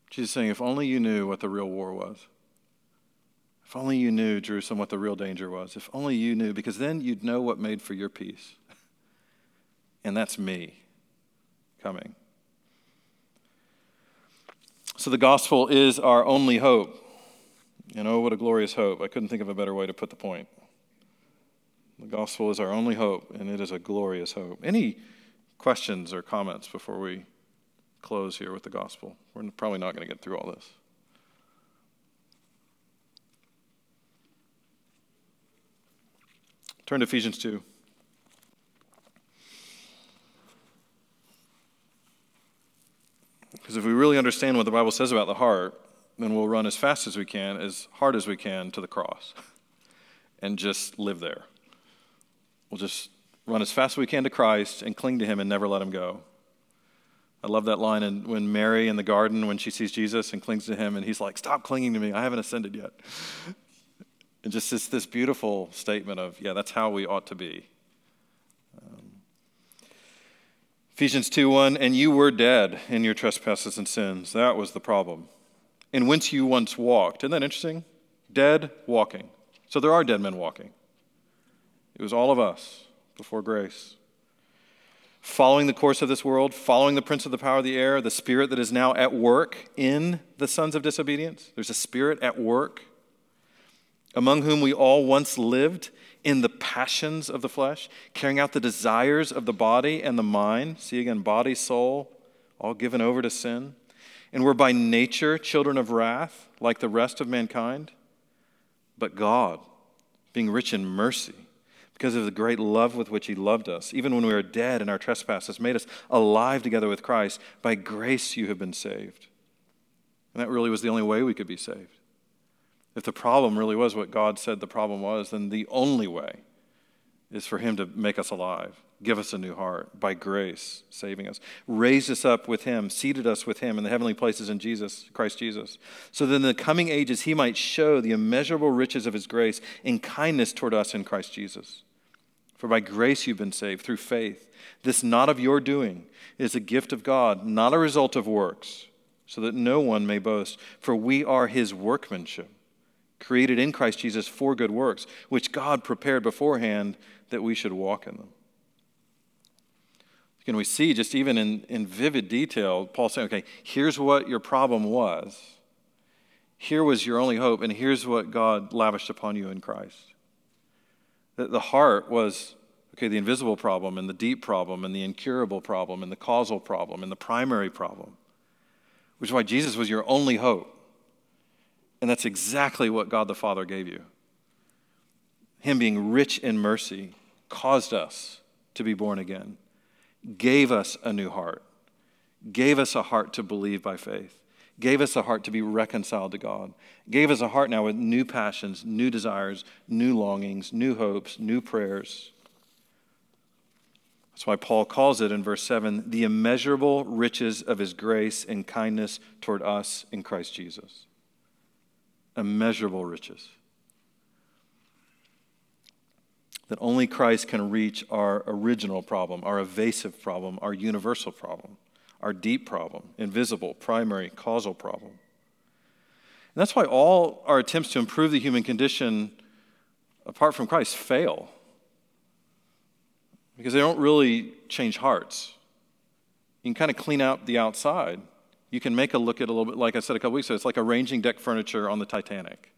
Jesus is saying, if only you knew what the real war was. If only you knew, Jerusalem, what the real danger was. If only you knew, because then you'd know what made for your peace. And that's me coming. So the gospel is our only hope. And oh, what a glorious hope. I couldn't think of a better way to put the point. The gospel is our only hope, and it is a glorious hope. Any questions or comments before we close here with the gospel? We're probably not going to get through all this. Turn to Ephesians two. Because if we really understand understand what the Bible says about the heart, then we'll run as fast as we can, as hard as we can to the cross and just live there. We'll just run as fast as we can to Christ and cling to him and never let him go. I love that line in, when Mary in the garden, when she sees Jesus and clings to him, and he's like, stop clinging to me, I haven't ascended yet. And just this, this beautiful statement of, yeah, that's how we ought to be. Um, Ephesians two one, and you were dead in your trespasses and sins. That was the problem. And whence you once walked. Isn't that interesting? Dead walking. So there are dead men walking. It was all of us before grace. Following the course of this world, following the prince of the power of the air, the spirit that is now at work in the sons of disobedience. There's a spirit at work, among whom we all once lived in the passions of the flesh, carrying out the desires of the body and the mind. See again, body, soul, all given over to sin. And we're by nature children of wrath, like the rest of mankind. But God, being rich in mercy, because of the great love with which he loved us, even when we were dead in our trespasses, made us alive together with Christ. By grace you have been saved. And that really was the only way we could be saved. If the problem really was what God said the problem was, then the only way is for him to make us alive, give us a new heart, by grace, saving us, raised us up with him, seated us with him in the heavenly places in Jesus, Christ Jesus, so that in the coming ages he might show the immeasurable riches of his grace in kindness toward us in Christ Jesus. For by grace you've been saved, through faith. This not of your doing, it is a gift of God, not a result of works, so that no one may boast. For we are his workmanship, created in Christ Jesus for good works, which God prepared beforehand that we should walk in them. Can we see just even in, in vivid detail, Paul saying, okay, here's what your problem was. Here was your only hope, and here's what God lavished upon you in Christ. That the heart was, okay, the invisible problem, and the deep problem, and the incurable problem, and the causal problem, and the primary problem, which is why Jesus was your only hope. And that's exactly what God the Father gave you. Him being rich in mercy caused us to be born again, gave us a new heart, gave us a heart to believe by faith, gave us a heart to be reconciled to God, gave us a heart now with new passions, new desires, new longings, new hopes, new prayers. That's why Paul calls it in verse seven, the immeasurable riches of his grace and kindness toward us in Christ Jesus. Immeasurable riches. That only Christ can reach our original problem, our evasive problem, our universal problem, our deep problem, invisible, primary, causal problem. And that's why all our attempts to improve the human condition apart from Christ fail, because they don't really change hearts. You can kind of clean out the outside. You can make a look at a little bit, like I said a couple weeks ago, it's like arranging deck furniture on the Titanic.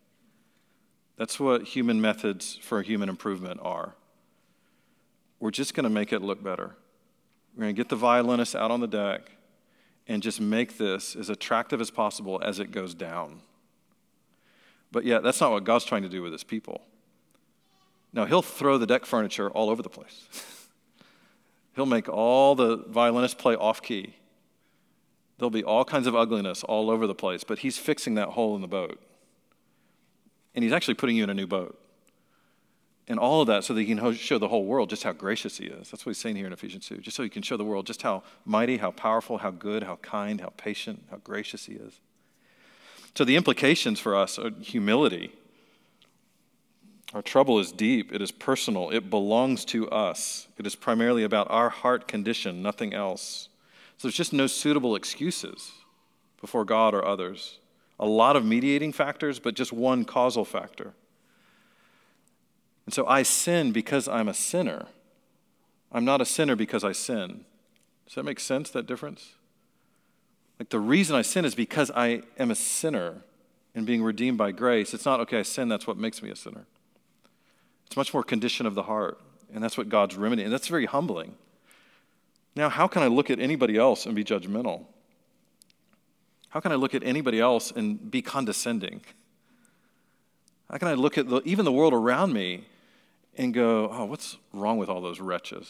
That's what human methods for human improvement are. We're just going to make it look better. We're going to get the violinist out on the deck and just make this as attractive as possible as it goes down. But yeah, that's not what God's trying to do with his people. Now, he'll throw the deck furniture all over the place. He'll make all the violinists play off key. There'll be all kinds of ugliness all over the place, but he's fixing that hole in the boat. And he's actually putting you in a new boat. And all of that so that you can show the whole world just how gracious he is. That's what he's saying here in Ephesians two. Just so you can show the world just how mighty, how powerful, how good, how kind, how patient, how gracious he is. So the implications for us are humility. Our trouble is deep. It is personal. It belongs to us. It is primarily about our heart condition, nothing else. So there's just no suitable excuses before God or others. A lot of mediating factors, but just one causal factor. And so I sin because I'm a sinner. I'm not a sinner because I sin. Does that make sense, that difference? Like the reason I sin is because I am a sinner and being redeemed by grace. It's not, okay, I sin, that's what makes me a sinner. It's much more condition of the heart, and that's what God's remedy, and that's very humbling. Now, how can I look at anybody else and be judgmental? How can I look at anybody else and be condescending? How can I look at the, even the world around me and go, oh, what's wrong with all those wretches?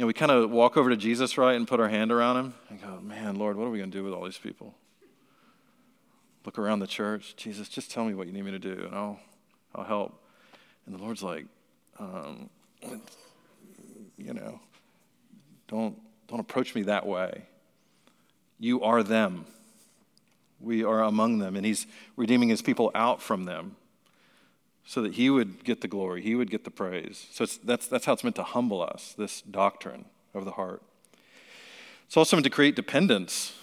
you know, we kind of walk over to Jesus, right, and put our hand around him and go, man, Lord, what are we going to do with all these people? Look around the church. Jesus, just tell me what you need me to do, and I'll, I'll help. And the Lord's like, um, you know, don't don't approach me that way. You are them. We are among them, and he's redeeming his people out from them so that he would get the glory, he would get the praise. So it's, that's that's how it's meant to humble us, this doctrine of the heart. It's also meant to create dependence,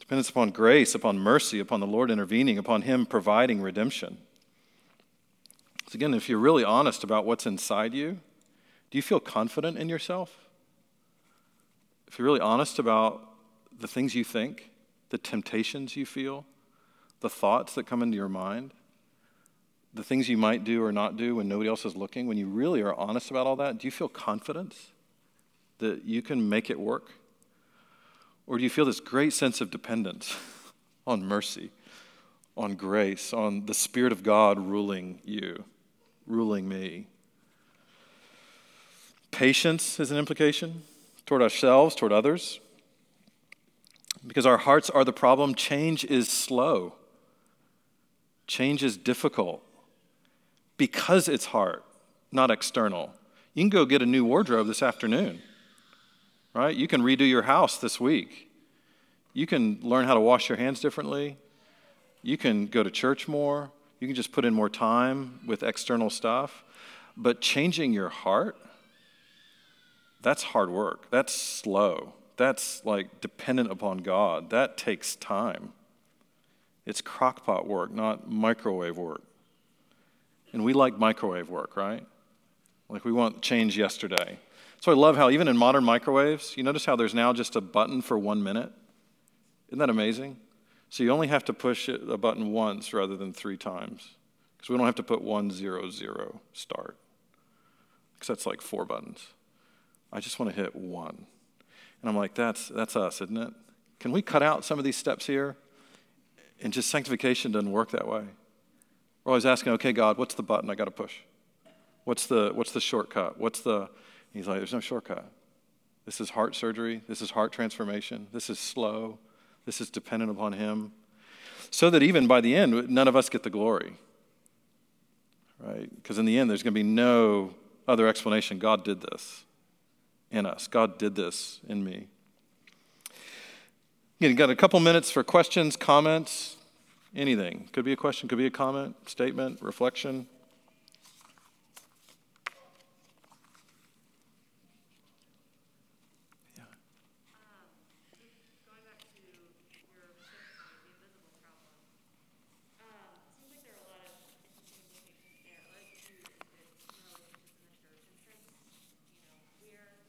dependence upon grace, upon mercy, upon the Lord intervening, upon him providing redemption. So again, if you're really honest about what's inside you, do you feel confident in yourself? If you're really honest about the things you think, the temptations you feel, the thoughts that come into your mind, the things you might do or not do when nobody else is looking, when you really are honest about all that, do you feel confidence that you can make it work? Or do you feel this great sense of dependence on mercy, on grace, on the Spirit of God ruling you, ruling me? Patience is an implication toward ourselves, toward others. Because our hearts are the problem, change is slow. Change is difficult because it's hard, not external. You can go get a new wardrobe this afternoon, right? You can redo your house this week. You can learn how to wash your hands differently. You can go to church more. You can just put in more time with external stuff. But changing your heart, that's hard work. That's slow. That's like dependent upon God. That takes time. It's crockpot work, not microwave work. And we like microwave work, right? Like we want change yesterday. So I love how even in modern microwaves, you notice how there's now just a button for one minute? Isn't that amazing? So you only have to push a button once rather than three times because we don't have to put one zero zero start because that's like four buttons. I just want to hit one. And I'm like, that's that's us, isn't it? Can we cut out some of these steps here? And just sanctification doesn't work that way. We're always asking, okay, God, what's the button I got to push? What's the what's the shortcut? What's the? He's like, there's no shortcut. This is heart surgery. This is heart transformation. This is slow. This is dependent upon him. So that even by the end, none of us get the glory. Right? Because in the end, there's going to be no other explanation. God did this in us. God did this in me. Again, you've got a couple minutes for questions, comments, anything. Could be a question, could be a comment, statement, reflection. Yeah. Um, going back to your invisible problem, um, it seems like there are a lot of interesting implications there. Like you said, relationships in the church and church, you know, we're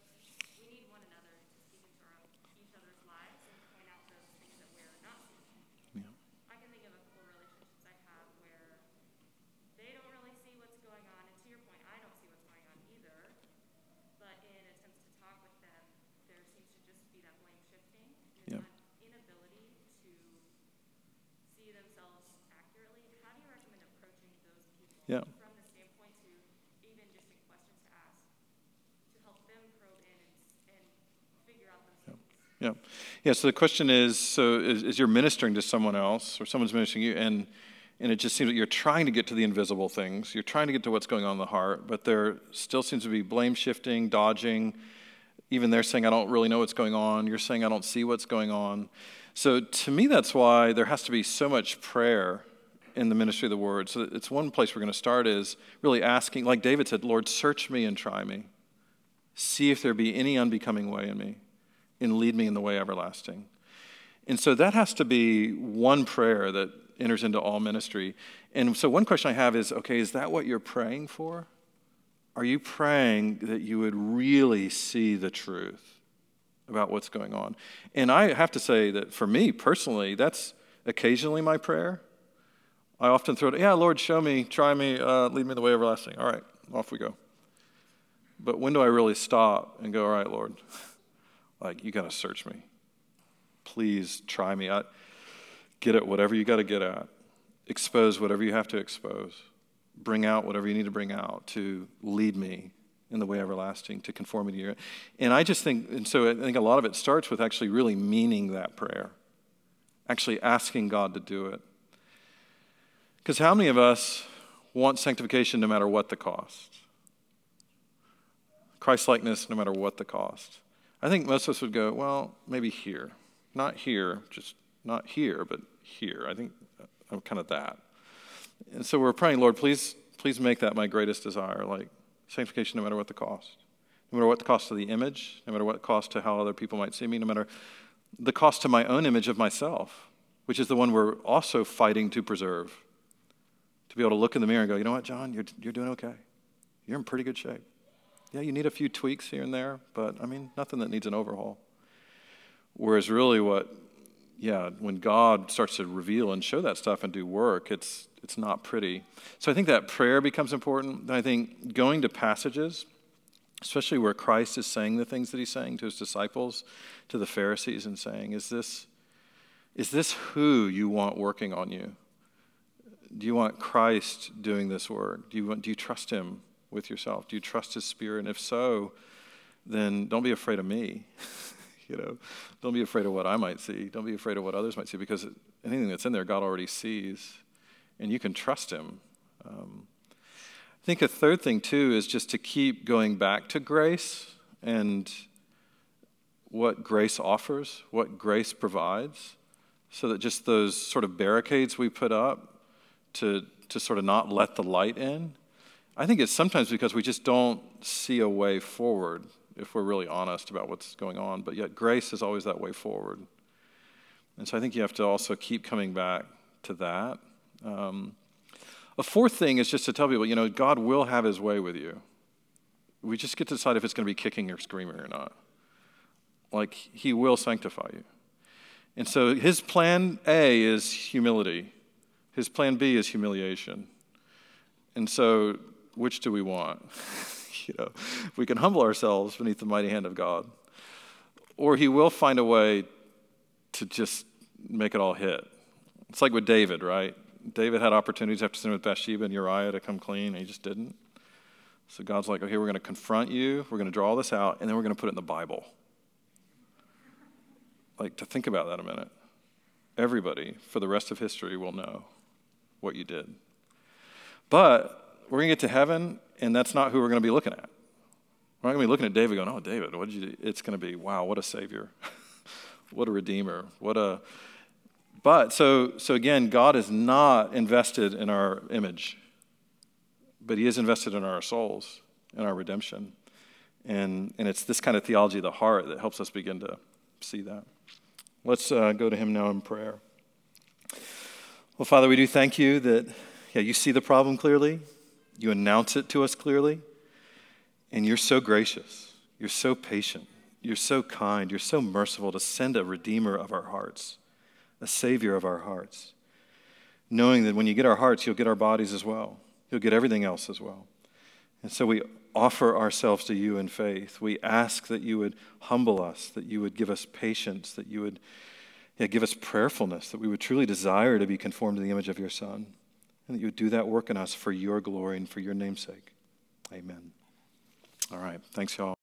we need one another to see each other, each other's lives and point out those things that we're not seeing. Yeah. I can think of a couple relationships I have where they don't really see what's going on, and to your point, I don't see what's going on either. But in attempts to talk with them, there seems to just be that blame shifting, and yeah. that inability to see themselves accurately. How do you recommend approaching those people? Yeah. Yeah. Yeah, so the question is, so is, is you're ministering to someone else or someone's ministering to you, and and it just seems that you're trying to get to the invisible things, you're trying to get to what's going on in the heart, but there still seems to be blame shifting, dodging, even they're saying, I don't really know what's going on, you're saying, I don't see what's going on. So to me, that's why there has to be so much prayer in the ministry of the word. So it's one place we're going to start is really asking, like David said, Lord, search me and try me. See if there be any unbecoming way in me. And lead me in the way everlasting. And so that has to be one prayer that enters into all ministry. And so one question I have is, okay, is that what you're praying for? Are you praying that you would really see the truth about what's going on? And I have to say that for me personally, that's occasionally my prayer. I often throw it, yeah, Lord, show me, try me, uh, lead me in the way everlasting. All right, off we go. But when do I really stop and go, all right, Lord, like, you got to search me. Please try me. I, get at whatever you got to get at. Expose whatever you have to expose. Bring out whatever you need to bring out to lead me in the way everlasting, to conformity. And I just think, and so I think a lot of it starts with actually really meaning that prayer, actually asking God to do it. Because how many of us want sanctification no matter what the cost? Christ-likeness no matter what the cost. I think most of us would go, well, maybe here. Not here, just not here, but here. I think I'm kind of that. And so we're praying, Lord, please, please make that my greatest desire, like sanctification no matter what the cost. No matter what the cost of the image, no matter what the cost to how other people might see me, no matter the cost to my own image of myself, which is the one we're also fighting to preserve. To be able to look in the mirror and go, you know what, John, you're you're doing okay. You're in pretty good shape. Yeah, you need a few tweaks here and there, but I mean, nothing that needs an overhaul. Whereas really what, yeah, when God starts to reveal and show that stuff and do work, it's it's not pretty. So I think that prayer becomes important. I think going to passages, especially where Christ is saying the things that he's saying to his disciples, to the Pharisees, and saying, is this, is this who you want working on you? Do you want Christ doing this work? Do you want, do you trust him with yourself? Do you trust his Spirit? And if so, then don't be afraid of me. You know, don't be afraid of what I might see. Don't be afraid of what others might see, because anything that's in there, God already sees, and you can trust him. Um, I think a third thing, too, is just to keep going back to grace and what grace offers, what grace provides, so that just those sort of barricades we put up to, to sort of not let the light in. I think it's sometimes because we just don't see a way forward, if we're really honest about what's going on, but yet grace is always that way forward. And so I think you have to also keep coming back to that. Um, a fourth thing is just to tell people, you know, God will have his way with you. We just get to decide if it's going to be kicking or screaming or not. Like, he will sanctify you. And so his plan A is humility. His plan B is humiliation. And so which do we want? You know, we can humble ourselves beneath the mighty hand of God, or he will find a way to just make it all hit. It's like with David, right? David had opportunities after sin with Bathsheba and Uriah to come clean, and he just didn't. So God's like, okay, we're going to confront you, we're going to draw all this out, and then we're going to put it in the Bible. Like, to think about that a minute. Everybody, for the rest of history, will know what you did. But we're going to get to heaven, and that's not who we're going to be looking at. We're not going to be looking at David going, oh, David, what did you do? It's going to be, wow, what a savior. What a redeemer. What a, but so, so again, God is not invested in our image, but he is invested in our souls, in our redemption. And, and it's this kind of theology of the heart that helps us begin to see that. Let's uh, go to him now in prayer. Well, Father, we do thank you that, yeah, you see the problem clearly. You announce it to us clearly, and you're so gracious, you're so patient, you're so kind, you're so merciful to send a redeemer of our hearts, a savior of our hearts, knowing that when you get our hearts, you'll get our bodies as well. You'll get everything else as well. And so we offer ourselves to you in faith. We ask that you would humble us, that you would give us patience, that you would yeah, give us prayerfulness, that we would truly desire to be conformed to the image of your Son. And that you would do that work in us for your glory and for your name's sake. Amen. All right. Thanks, y'all.